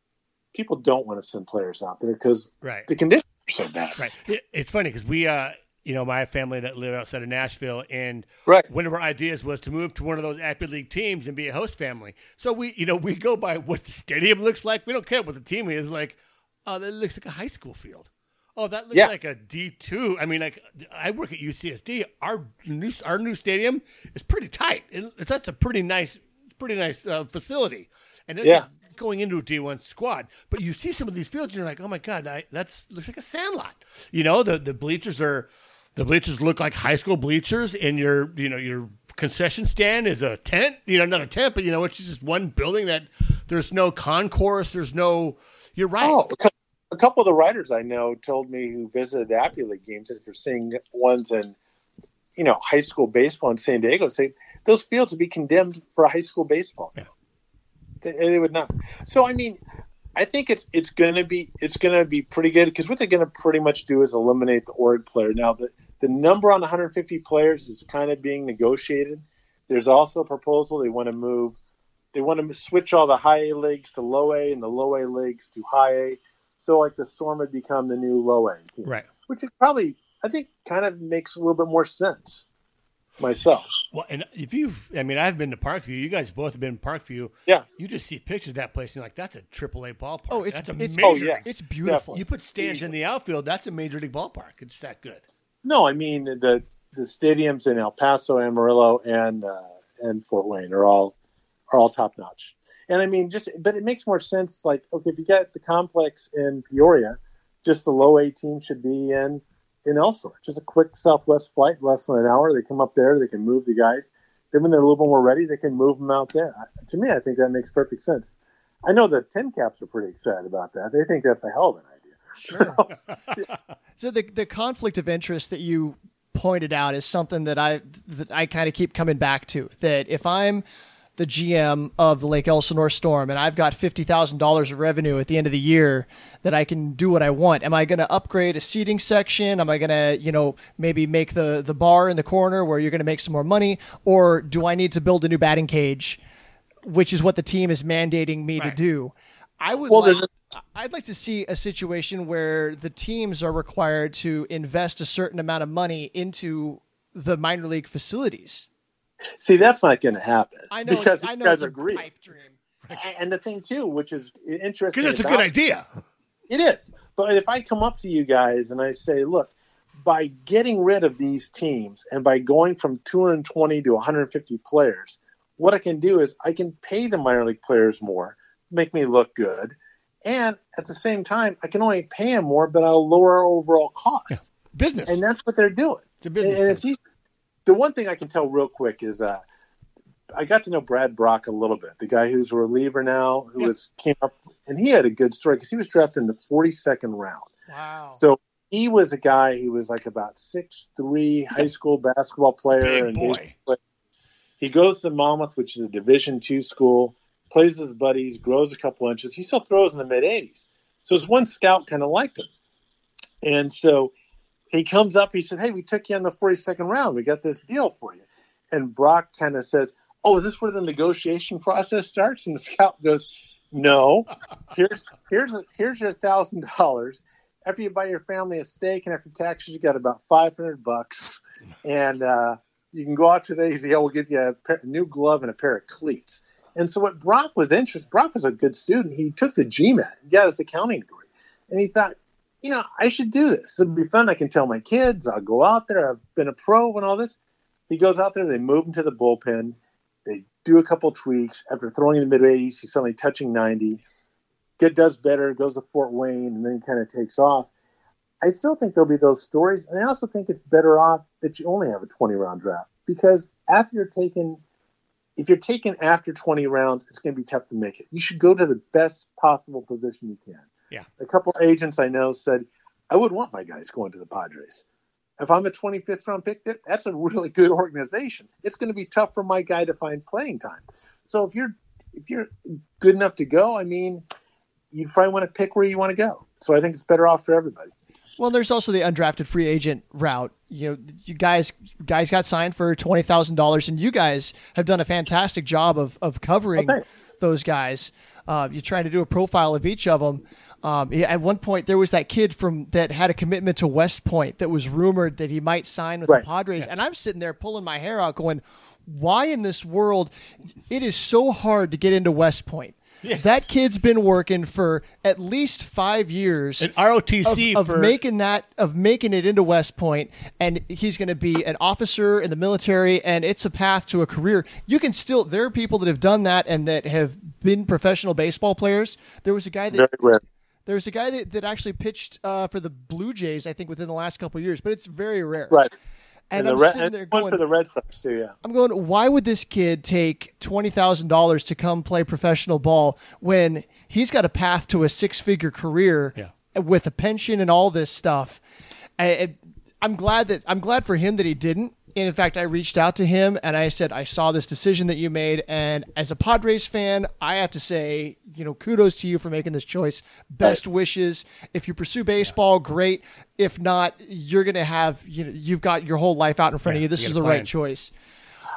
people don't want to send players out there because right. the conditions are so bad. Right. It, it's funny because we, uh, you know, my family that live outside of Nashville, and right. one of our ideas was to move to one of those Appy League teams and be a host family. So we, you know, we go by what the stadium looks like. We don't care what the team is. Like, oh, that looks like a high school field. Oh, that looks yeah. like a D two. I mean, like I work at U C S D. Our new our new stadium is pretty tight. It, that's a pretty nice. pretty nice uh, facility. And it's yeah. like going into a D one squad. But you see some of these fields and you're like, oh my God, I, that's looks like a sandlot. You know, the, the bleachers are, the bleachers look like high school bleachers, and your, you know, your concession stand is a tent, you know, not a tent, but you know, it's just one building that there's no concourse. There's no, you're right. Oh, a couple of the writers I know told me who visited the Appy League games that they're seeing ones in, you know, high school baseball in San Diego, say, those fields would be condemned for high school baseball. Yeah. They, they would not. So, I mean, I think it's it's going to be it's going to be pretty good, because what they're going to pretty much do is eliminate the org player. Now, the, the number on one hundred fifty players is kind of being negotiated. There's also a proposal they want to move. They want to switch all the high A leagues to low A and the low A leagues to high A. So, like, the Storm would become the new low A team, right? Which is probably, I think, kind of makes a little bit more sense myself. Well, and if you've, I mean, I've been to Parkview. You guys both have been to Parkview. Yeah. You just see pictures of that place, and you're like, that's a triple A ballpark. Oh, it's, that's a it's, major, oh, yeah. it's beautiful. Definitely. You put stands in the outfield, that's a major league ballpark. It's that good. No, I mean, the the stadiums in El Paso, Amarillo, and uh, and Fort Wayne are all are all top notch. And I mean, just, but it makes more sense. Like, okay, if you get the complex in Peoria, just the low A team should be in. in Elsinore. Just a quick Southwest flight, less than an hour. They come up there, they can move the guys. Then when they're a little bit more ready, they can move them out there. To me, I think that makes perfect sense. I know the Tin Caps are pretty excited about that. They think that's a hell of an idea. Sure. So, so the the conflict of interest that you pointed out is something that I that I kind of keep coming back to. That if I'm the G M of the Lake Elsinore Storm, and I've got fifty thousand dollars of revenue at the end of the year that I can do what I want. Am I going to upgrade a seating section? Am I going to, you know, maybe make the, the bar in the corner where you're going to make some more money? Or do I need to build a new batting cage, which is what the team is mandating me right. to do? I would well, like, I'd like to see a situation where the teams are required to invest a certain amount of money into the minor league facilities. See, that's not going to happen. I know, because it's, I know guys it's a agree. Pipe dream. Right. And the thing, too, which is interesting. Because it's a good idea. It is. But if I come up to you guys and I say, look, by getting rid of these teams and by going from two hundred twenty to one hundred fifty players, what I can do is I can pay the minor league players more, make me look good, and at the same time, I can only pay them more, but I'll lower our overall cost. Yeah. Business. And that's what they're doing. It's a business. And if you, The one thing I can tell real quick is uh, I got to know Brad Brock a little bit, the guy who's a reliever now, who yep. was came up, and he had a good story because he was drafted in the forty-second round. Wow! So he was a guy, he was like about six three, high school basketball player. And boy. He goes to Monmouth, which is a Division two school, plays his buddies, grows a couple inches. He still throws in the mid-eighties. So his one scout kind of liked him. And so he comes up, he said, hey, we took you in the forty-second round. We got this deal for you. And Brock kind of says, oh, is this where the negotiation process starts? And the scout goes, no, here's here's here's your one thousand dollars. After you buy your family a steak and after taxes, you got about five hundred bucks, and uh, you can go out today. He said, yeah, we'll give you a, pair, a new glove and a pair of cleats. And so what Brock was interested, Brock was a good student. He took the GMAT, he got his accounting degree, and he thought, you know, I should do this. It'll be fun. I can tell my kids. I'll go out there. I've been a pro and all this. He goes out there. They move him to the bullpen. They do a couple tweaks. After throwing in the mid-eighties, he's suddenly touching ninety. Good, does better, goes to Fort Wayne, and then kind of takes off. I still think there'll be those stories, and I also think it's better off that you only have a twenty-round draft, because after you're taken, if you're taken after twenty rounds, it's going to be tough to make it. You should go to the best possible position you can. Yeah. A couple of agents I know said, I wouldn't want my guys going to the Padres. If I'm a twenty-fifth round pick, that's a really good organization. It's going to be tough for my guy to find playing time. So if you're if you're good enough to go, I mean, you'd probably want to pick where you want to go. So I think it's better off for everybody. Well, there's also the undrafted free agent route. You know, you guys guys got signed for twenty thousand dollars, and you guys have done a fantastic job of of covering okay. those guys. Uh, you're trying to do a profile of each of them. Um, at one point, there was that kid from that had a commitment to West Point that was rumored that he might sign with right. the Padres. Yeah. And I'm sitting there pulling my hair out going, why in this world? It is so hard to get into West Point. Yeah. That kid's been working for at least five years an R O T C of, of for... making that of making it into West Point, and he's going to be an officer in the military, and it's a path to a career. You can still there are people that have done that and that have been professional baseball players. There was a guy that there was a guy that, that actually pitched uh, for the Blue Jays, I think, within the last couple of years, but it's very rare. Right. And, and I'm the Red, sitting there going, for the Red Sox too, yeah. I'm going, why would this kid take twenty thousand dollars to come play professional ball when he's got a path to a six-figure career yeah. with a pension and all this stuff? I, I'm glad that I'm glad for him that he didn't. And in fact, I reached out to him and I said, I saw this decision that you made. And as a Padres fan, I have to say, you know, kudos to you for making this choice. Best wishes. If you pursue baseball, great. If not, you're going to have, you know, you've got your whole life out in front yeah, of you. This you is the plan. Right choice.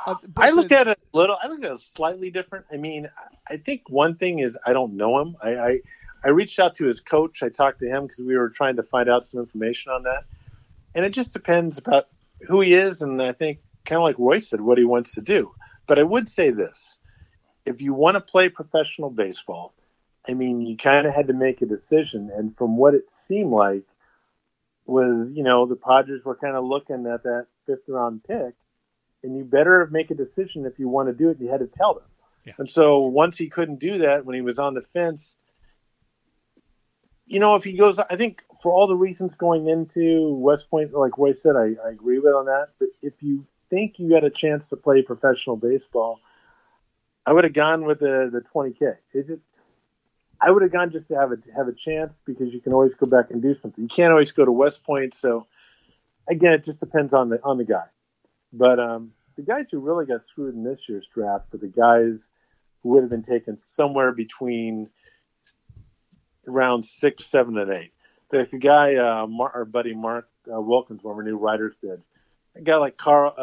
Uh, I looked the, at it a little, I looked at it slightly different. I mean, I think one thing is I don't know him. I, I, I reached out to his coach. I talked to him because we were trying to find out some information on that. And it just depends about who he is, and I think kind of like Roy said, what he wants to do. But I would say this. If you want to play professional baseball, I mean, you kind of had to make a decision. And from what it seemed like was, you know, the Padres were kind of looking at that fifth round pick, and you better make a decision if you want to do it. You had to tell them. Yeah. And so once he couldn't do that, when he was on the fence, you know, if he goes, I think for all the reasons going into West Point, like Roy said, I, I agree with on that. But if you think you got a chance to play professional baseball, I would have gone with the, the twenty K. It just, I would have gone just to have a, have a chance, because you can always go back and do something. You can't always go to West Point. So, again, it just depends on the on the guy. But um, the guys who really got screwed in this year's draft were the guys who would have been taken somewhere between – round six, seven, and eight. Like the guy, uh, Mar- our buddy Mark uh, Wilkins, one of our new writers, did. A guy like Carl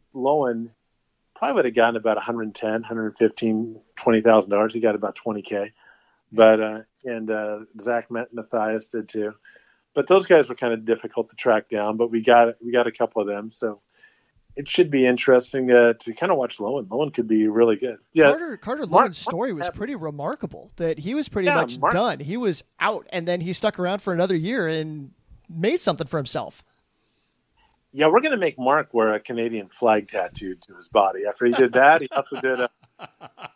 uh, Lowen probably would have gotten about one hundred ten, one hundred fifteen, twenty thousand dollars. He got about twenty K. But uh, and uh, Zach Mathias did too. But those guys were kind of difficult to track down. But we got we got a couple of them. So it should be interesting uh, to kind of watch Lowen. Lowen could be really good. Yeah, Carter, Carter Mark, Lowen's story was pretty remarkable, that he was pretty yeah, much Mark, done. He was out, and then he stuck around for another year and made something for himself. Yeah, we're going to make Mark wear a Canadian flag tattooed to his body. After he did that, he also did a,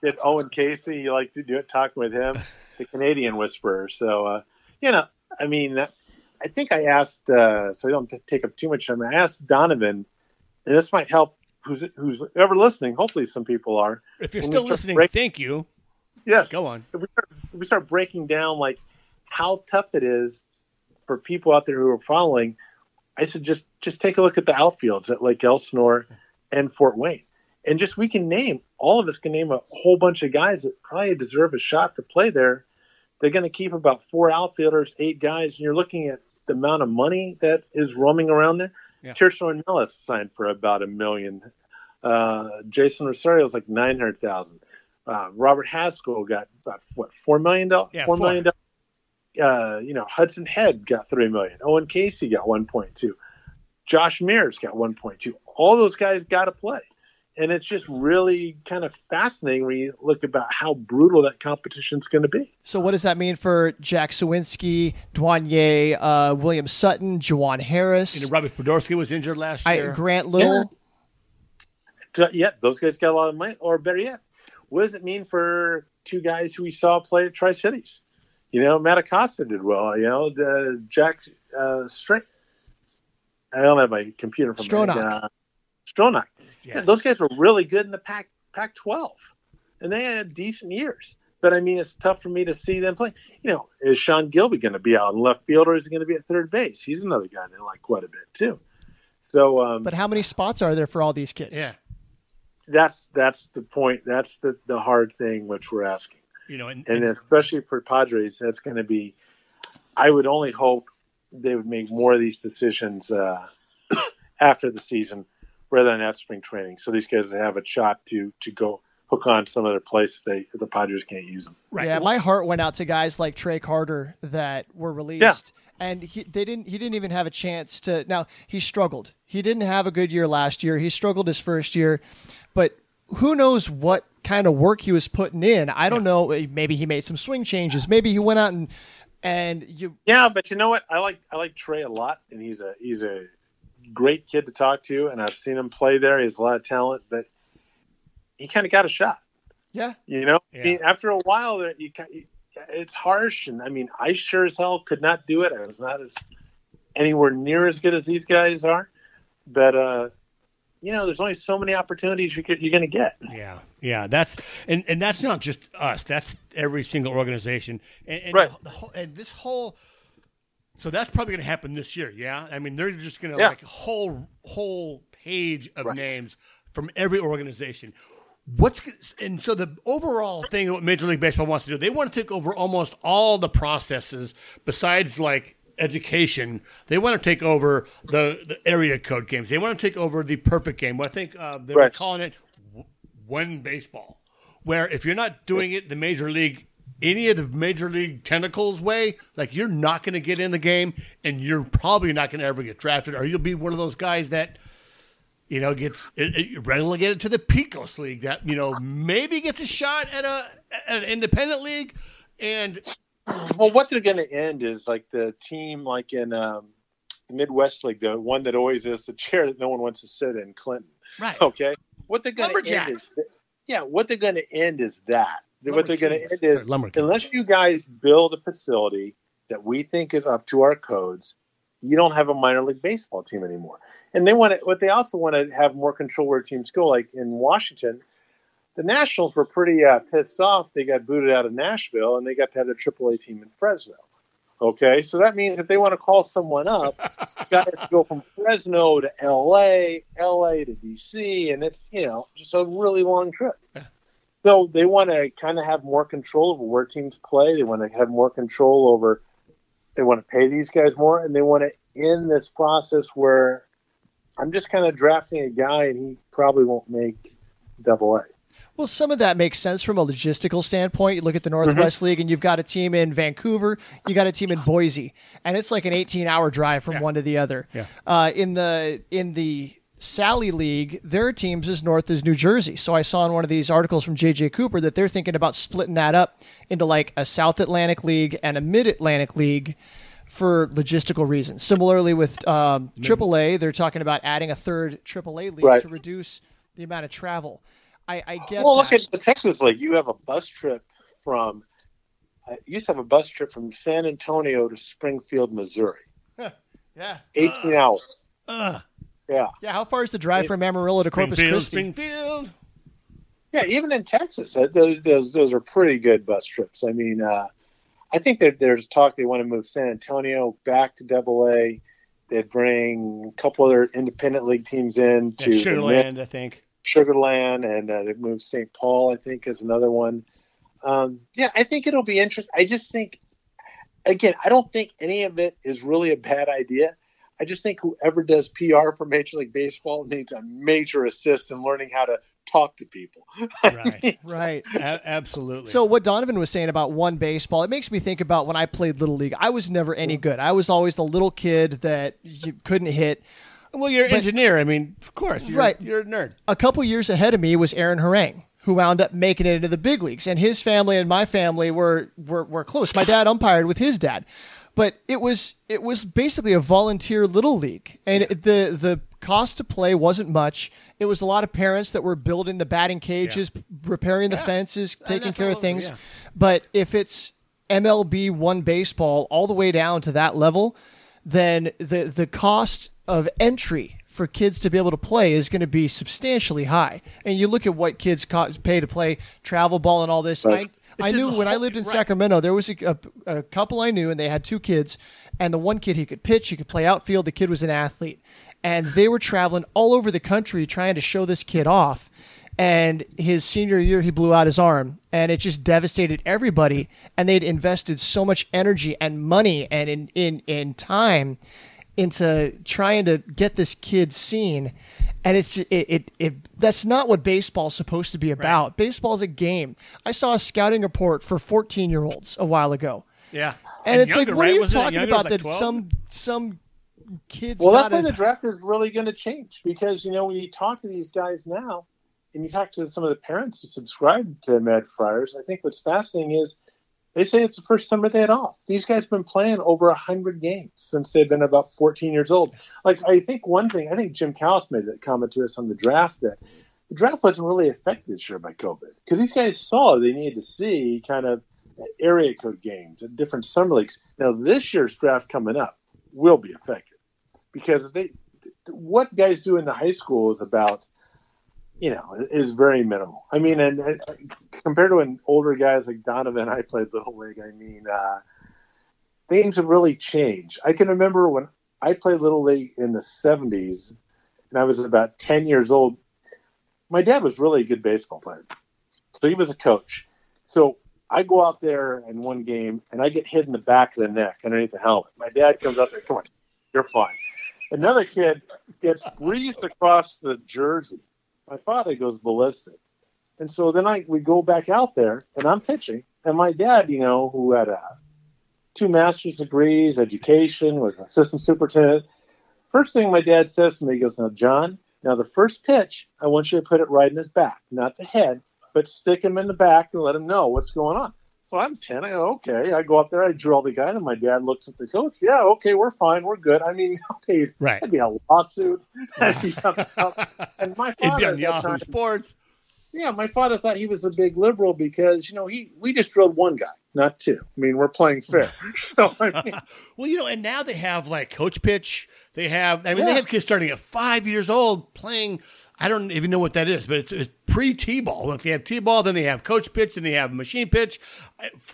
did Owen Casey. You like to do it, talking with him, the Canadian whisperer. So, uh, you know, I mean, I think I asked, uh, so I don't take up too much time, I asked Donovan, and this might help who's who's ever listening. Hopefully some people are. If you're when still listening, break- thank you. Yes. Go on. If we, start, if we start breaking down like how tough it is for people out there who are following, I said, just, just take a look at the outfields at Lake Elsinore and Fort Wayne. And just, we can name, all of us can name a whole bunch of guys that probably deserve a shot to play there. They're going to keep about four outfielders, eight guys, and you're looking at the amount of money that is roaming around there. Yeah. Tirso and Nellis signed for about a million. Uh, Jason Rosario was like nine hundred thousand. Uh, Robert Hassell got about what four million dollars. Yeah, four, four million dollars. Uh, you know, Hudson Head got three million. Owen Casey got one point two. Josh Mears got one point two. All those guys got to play, and it's just really kind of fascinating when you look about how brutal that competition's going to be. So, what does that mean for Jack Sawinski, Duanier, uh, William Sutton, Juwan Harris? You know, Robert Podorsky was injured last year. I, Grant Little. Yeah. Yeah, those guys got a lot of money. Or better yet, what does it mean for two guys who we saw play at Tri-Cities? You know, Matt Acosta did well. You know, uh, Jack uh, String. I don't have my computer from Stronach. Uh, Stronach. Yeah. Yeah, those guys were really good in the Pac Pac twelve, and they had decent years. But I mean, it's tough for me to see them play. You know, is Sean Gilby going to be out in left field, or is he going to be at third base? He's another guy they like quite a bit too. So, um, but how many spots are there for all these kids? Yeah. That's that's the point. That's the, the hard thing which we're asking. You know, and, and, and especially for Padres, that's going to be. I would only hope they would make more of these decisions uh, after the season, rather than at spring training, so these guys would have a shot to to go hook on some other place if they if the Padres can't use them. Right. Yeah, my heart went out to guys like Trey Carter that were released. Yeah. And he they didn't he didn't even have a chance to. Now, he struggled. He didn't have a good year last year. He struggled his first year, but who knows what kind of work he was putting in. I don't yeah. know. Maybe he made some swing changes. Maybe he went out and and you. Yeah, but you know what? I like I like Trey a lot, and he's a he's a great kid to talk to, and I've seen him play there. He has a lot of talent, but he kind of got a shot. Yeah, you know, yeah. I mean, after a while, there you. you it's harsh, and I mean, I sure as hell could not do it. I was not as anywhere near as good as these guys are, but uh, you know, there's only so many opportunities you could, you're going to get. Yeah, yeah, that's and, and that's not just us. That's every single organization, and, and, right. the, the whole, and this whole. So that's probably going to happen this year. Yeah, I mean, they're just going to yeah. like whole whole page of right. names from every organization. What's and so the overall thing what Major League Baseball wants to do, they want to take over almost all the processes besides like education. They want to take over the, the area code games. They want to take over the perfect game. Well, I think uh, they right. were calling it One Baseball, where if you're not doing it the Major League, any of the Major League tentacles way, like you're not going to get in the game, and you're probably not going to ever get drafted, or you'll be one of those guys that. You know, gets it, it relegated to the Pecos League that, you know, maybe gets a shot at a at an independent league. And well, what they're going to end is like the team like in um, the Midwest League, the one that always is the chair that no one wants to sit in, Clinton. Right. Okay. What they're going to end is yeah. What they're going to end is that. Lumber what they're going to end is Sorry, unless you guys build a facility that we think is up to our codes, you don't have a minor league baseball team anymore. And they want to, what they also want to have more control where teams go. Like in Washington, the Nationals were pretty uh, pissed off. They got booted out of Nashville, and they got to have their triple A team in Fresno. Okay, so that means if they want to call someone up, got to go from Fresno to L A, L A to D C, and it's you know just a really long trip. So they want to kind of have more control over where teams play. They want to have more control over. They want to pay these guys more, and they want to end this process where. I'm just kind of drafting a guy, and he probably won't make double A. Well, some of that makes sense from a logistical standpoint. You look at the Northwest mm-hmm. League, and you've got a team in Vancouver, you got a team in Boise, and it's like an eighteen-hour drive from yeah. one to the other. Yeah. Uh, in the in the Sally League, there are teams as north as New Jersey. So I saw in one of these articles from J J Cooper that they're thinking about splitting that up into like a South Atlantic League and a Mid-Atlantic League. For logistical reasons. Similarly with um, triple A, they're talking about adding a third triple A league right. to reduce the amount of travel. I, I get Well, that. Look at the Texas League. You have a bus trip from – I used to have a bus trip from San Antonio to Springfield, Missouri. Huh. Yeah. eighteen uh, hours. Uh, yeah. Yeah, how far is the drive it, from Amarillo to Corpus Christi? Springfield. Yeah, even in Texas, those, those, those are pretty good bus trips. I mean uh, – I think that there's talk they want to move San Antonio back to Double A. They'd bring a couple other independent league teams in to yeah, Sugar Land, I think. Sugar Land, and uh, they've moved Saint Paul, I think, is another one. Um, yeah, I think it'll be interesting. I just think, again, I don't think any of it is really a bad idea. I just think whoever does P R for Major League Baseball needs a major assist in learning how to talk to people. Right, right. A- absolutely. So what Donovan was saying about one baseball, it makes me think about when I played Little League. I was never any good. I was always the little kid that you couldn't hit. Well, you're an but, engineer. I mean, of course, you're, right. you're a nerd. A couple years ahead of me was Aaron Harang, who wound up making it into the big leagues. And his family and my family were were, were close. My dad umpired with his dad. But it was it was basically a volunteer little league, and yeah. the the cost to play wasn't much. It was a lot of parents that were building the batting cages, yeah. repairing the yeah. fences, taking care of things. Yeah. But if it's M L B One baseball all the way down to that level, then the the cost of entry for kids to be able to play is going to be substantially high. And you look at what kids pay to play travel ball and all this. Right. It's I knew when I lived in right. Sacramento, there was a, a, a couple I knew, and they had two kids. And the one kid, he could pitch, he could play outfield. The kid was an athlete. And they were traveling all over the country trying to show this kid off. And his senior year, he blew out his arm. And it just devastated everybody. And they'd invested so much energy and money and in, in, in time into trying to get this kid seen. And it's it, it it that's not what baseball's supposed to be about. Right. Baseball's a game. I saw a scouting report for fourteen-year-olds a while ago. Yeah, and, and it's younger, like, what right? are you Wasn't talking about? Like that some some kids. Well, that's when the draft is really going to change, because you know when you talk to these guys now, and you talk to some of the parents who subscribe to Mad Friars, I think what's fascinating is they say it's the first summer they had off. These guys have been playing over one hundred games since they've been about fourteen years old. Like, I think one thing, I think Jim Callis made that comment to us on the draft, that the draft wasn't really affected this year by COVID, because these guys saw they needed to see kind of area code games and different summer leagues. Now, this year's draft coming up will be affected, because they what guys do in the high school is about, you know, is very minimal. I mean, and, and compared to an older guys like Donovan, I played Little League. I mean, uh, things have really changed. I can remember when I played Little League in the seventies, and I was about ten years old. My dad was really a good baseball player, so he was a coach. So I go out there in one game, and I get hit in the back of the neck underneath the helmet. My dad comes up there, come on, you're fine. Another kid gets breezed across the jersey. My father goes ballistic. And so then I we go back out there, and I'm pitching. And my dad, you know, who had uh, two master's degrees, education, was an assistant superintendent. First thing my dad says to me, he goes, now, John, now the first pitch, I want you to put it right in his back, not the head, but stick him in the back and let him know what's going on. So I'm ten. I go, okay. I go up there. I drill the guy. And my dad looks at the coach. Yeah, okay, we're fine. We're good. I mean, nowadays, right. that'd be a lawsuit. That'd be something else. And my father, It'd be on Yahoo Sports. Yeah, my father thought he was a big liberal because, you know, he we just drilled one guy, not two. I mean, we're playing fair. So I mean, well, you know, and now they have, like, coach pitch. They have, I mean, yeah. they have kids starting at five years old playing. I don't even know what that is, but it's, it's pre-T-ball. If they have T-ball, then they have coach pitch, then they have machine pitch.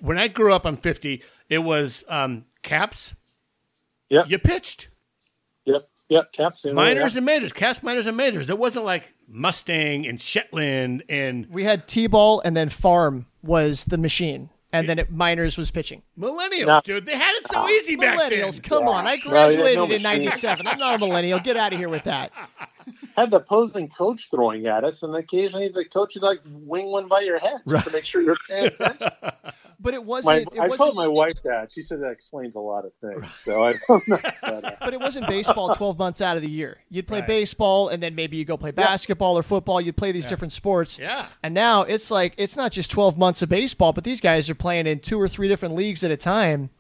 When I grew up, I'm fifty, it was um, caps. Yep. You pitched. Yep, yep, caps. And minors yeah. and majors, caps, minors, and majors. It wasn't like Mustang and Shetland. And we had T-ball, and then farm was the machine. And then it, minors was pitching. Millennials, no. dude. They had it so easy back then. Millennials, come yeah. on. I graduated no, no in ninety-seven. I'm not a millennial. Get out of here with that. Had the opposing coach throwing at us, and occasionally the coach would, like, wing one by your head right. just to make sure you're paying attention. But it wasn't. My, it I wasn't, told my wife that. She said that explains a lot of things. So I don't know. That. But it wasn't baseball twelve months out of the year. You'd play right. baseball, and then maybe you go play basketball yeah. or football. You'd play these yeah. different sports. Yeah. And now it's like it's not just twelve months of baseball, but these guys are playing in two or three different leagues at a time.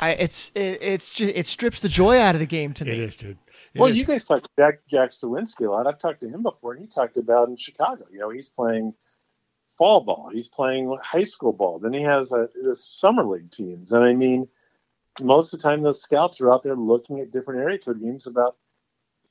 I it's it, it's just, it strips the joy out of the game to me. It is, dude. It well, is. You guys talked to Jack Jack Sawinski a lot. I've talked to him before, and he talked about in Chicago. You know, he's playing fall ball, he's playing high school ball, then he has a, the summer league teams, and I mean, most of the time those scouts are out there looking at different area code games about,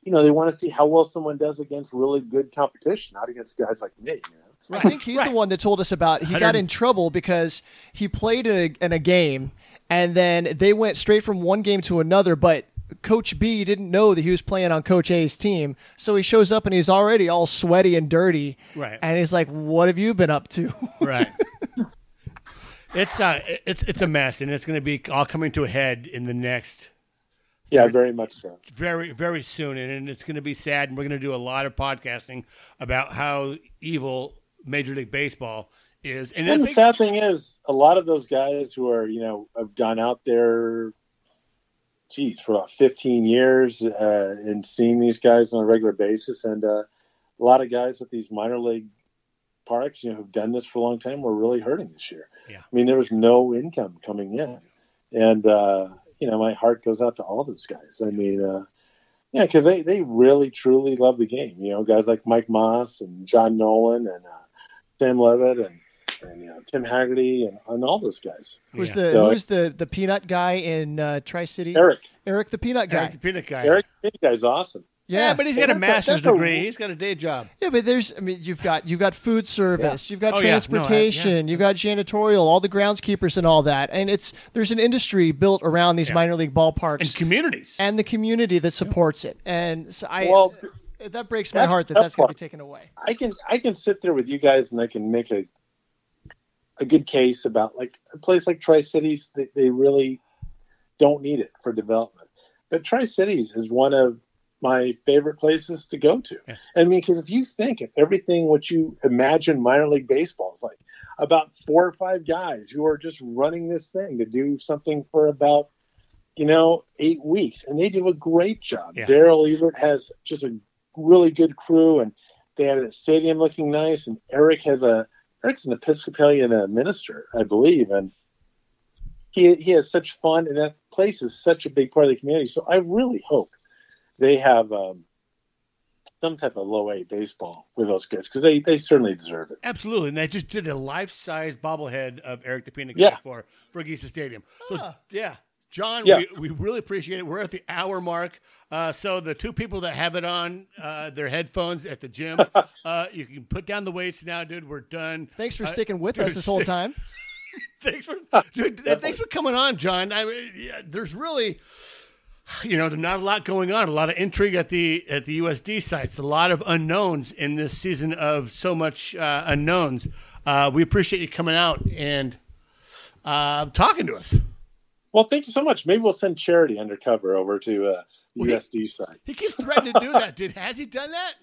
you know, they want to see how well someone does against really good competition, not against guys like me. You know? Right. I think he's right. the one that told us about he got in trouble because he played in a, in a game and then they went straight from one game to another, but Coach B didn't know that he was playing on Coach A's team. So he shows up and he's already all sweaty and dirty. Right. And he's like, what have you been up to? Right. It's uh, it's it's a mess, and it's going to be all coming to a head in the next. Yeah, very much so. Very, very soon, and, and it's going to be sad, and we're going to do a lot of podcasting about how evil Major League Baseball is. And, and the big- sad thing is, a lot of those guys who are, you know, have gone out there, geez, for about fifteen years uh, and seeing these guys on a regular basis, and uh, a lot of guys at these minor league parks, you know, who've done this for a long time were really hurting this year. Yeah. I mean, there was no income coming in. And, uh, you know, my heart goes out to all those guys. I mean, uh, yeah, because they, they really, truly love the game. You know, guys like Mike Moss and John Nolan and uh, Sam Levitt and, and you know, Tim Haggerty and, and all those guys. Who's yeah. the so, who's the, the peanut guy in uh, Tri-City? Eric. Eric the peanut guy. Eric the peanut guy. Eric the peanut guy is awesome. Yeah, yeah, but he's got a master's a, degree. A, he's got a day job. Yeah, but there's, I mean, you've got you've got food service, yeah. you've got oh, transportation, yeah. No, I, yeah. you've got janitorial, all the groundskeepers and all that. And it's there's an industry built around these yeah. minor league ballparks and communities and the community that supports yeah. it. And so I well, that breaks my heart that that's going to be taken away. I can I can sit there with you guys and I can make a a good case about like a place like Tri-Cities. They, they really don't need it for development, but Tri-Cities is one of my favorite places to go to. Yeah. I mean, because if you think of everything, what you imagine minor league baseball is like, about four or five guys who are just running this thing to do something for about, you know, eight weeks. And they do a great job. Yeah. Daryl Evert has just a really good crew, and they have a stadium looking nice. And Eric has a, Eric's an Episcopalian uh, minister, I believe. And he, he has such fun, and that place is such a big part of the community. So I really hope they have um, some type of low-A baseball with those kids because they, they certainly deserve it. Absolutely. And they just did a life-size bobblehead of Eric the Peanut Guy yeah. for, for Giza Stadium. So, ah. yeah. John, yeah. We, we really appreciate it. We're at the hour mark. Uh, so the two people that have it on uh, their headphones at the gym, uh, you can put down the weights now, dude. We're done. Thanks for uh, sticking with dude, us this whole time. thanks, for, dude, thanks for coming on, John. I mean, yeah, there's really... You know, there's not a lot going on, a lot of intrigue at the at the U S D sites, a lot of unknowns in this season of so much uh, unknowns. Uh, we appreciate you coming out and uh, talking to us. Well, thank you so much. Maybe we'll send Charity undercover over to uh, the well, U S D site. He keeps threatening to do that, dude. Has he done that?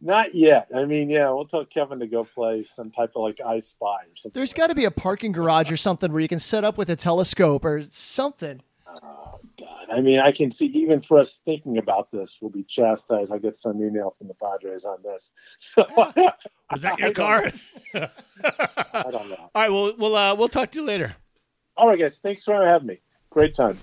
Not yet. I mean, yeah, we'll tell Kevin to go play some type of like I Spy or something. There's like got to be a parking garage or something where you can set up with a telescope or something. Oh, God. I mean, I can see even for us thinking about this, we'll be chastised. I get some email from the Padres on this. So, yeah. Was that your I car? Don't I don't know. All right. Well, we'll, uh, we'll talk to you later. All right, guys. Thanks for having me. Great time.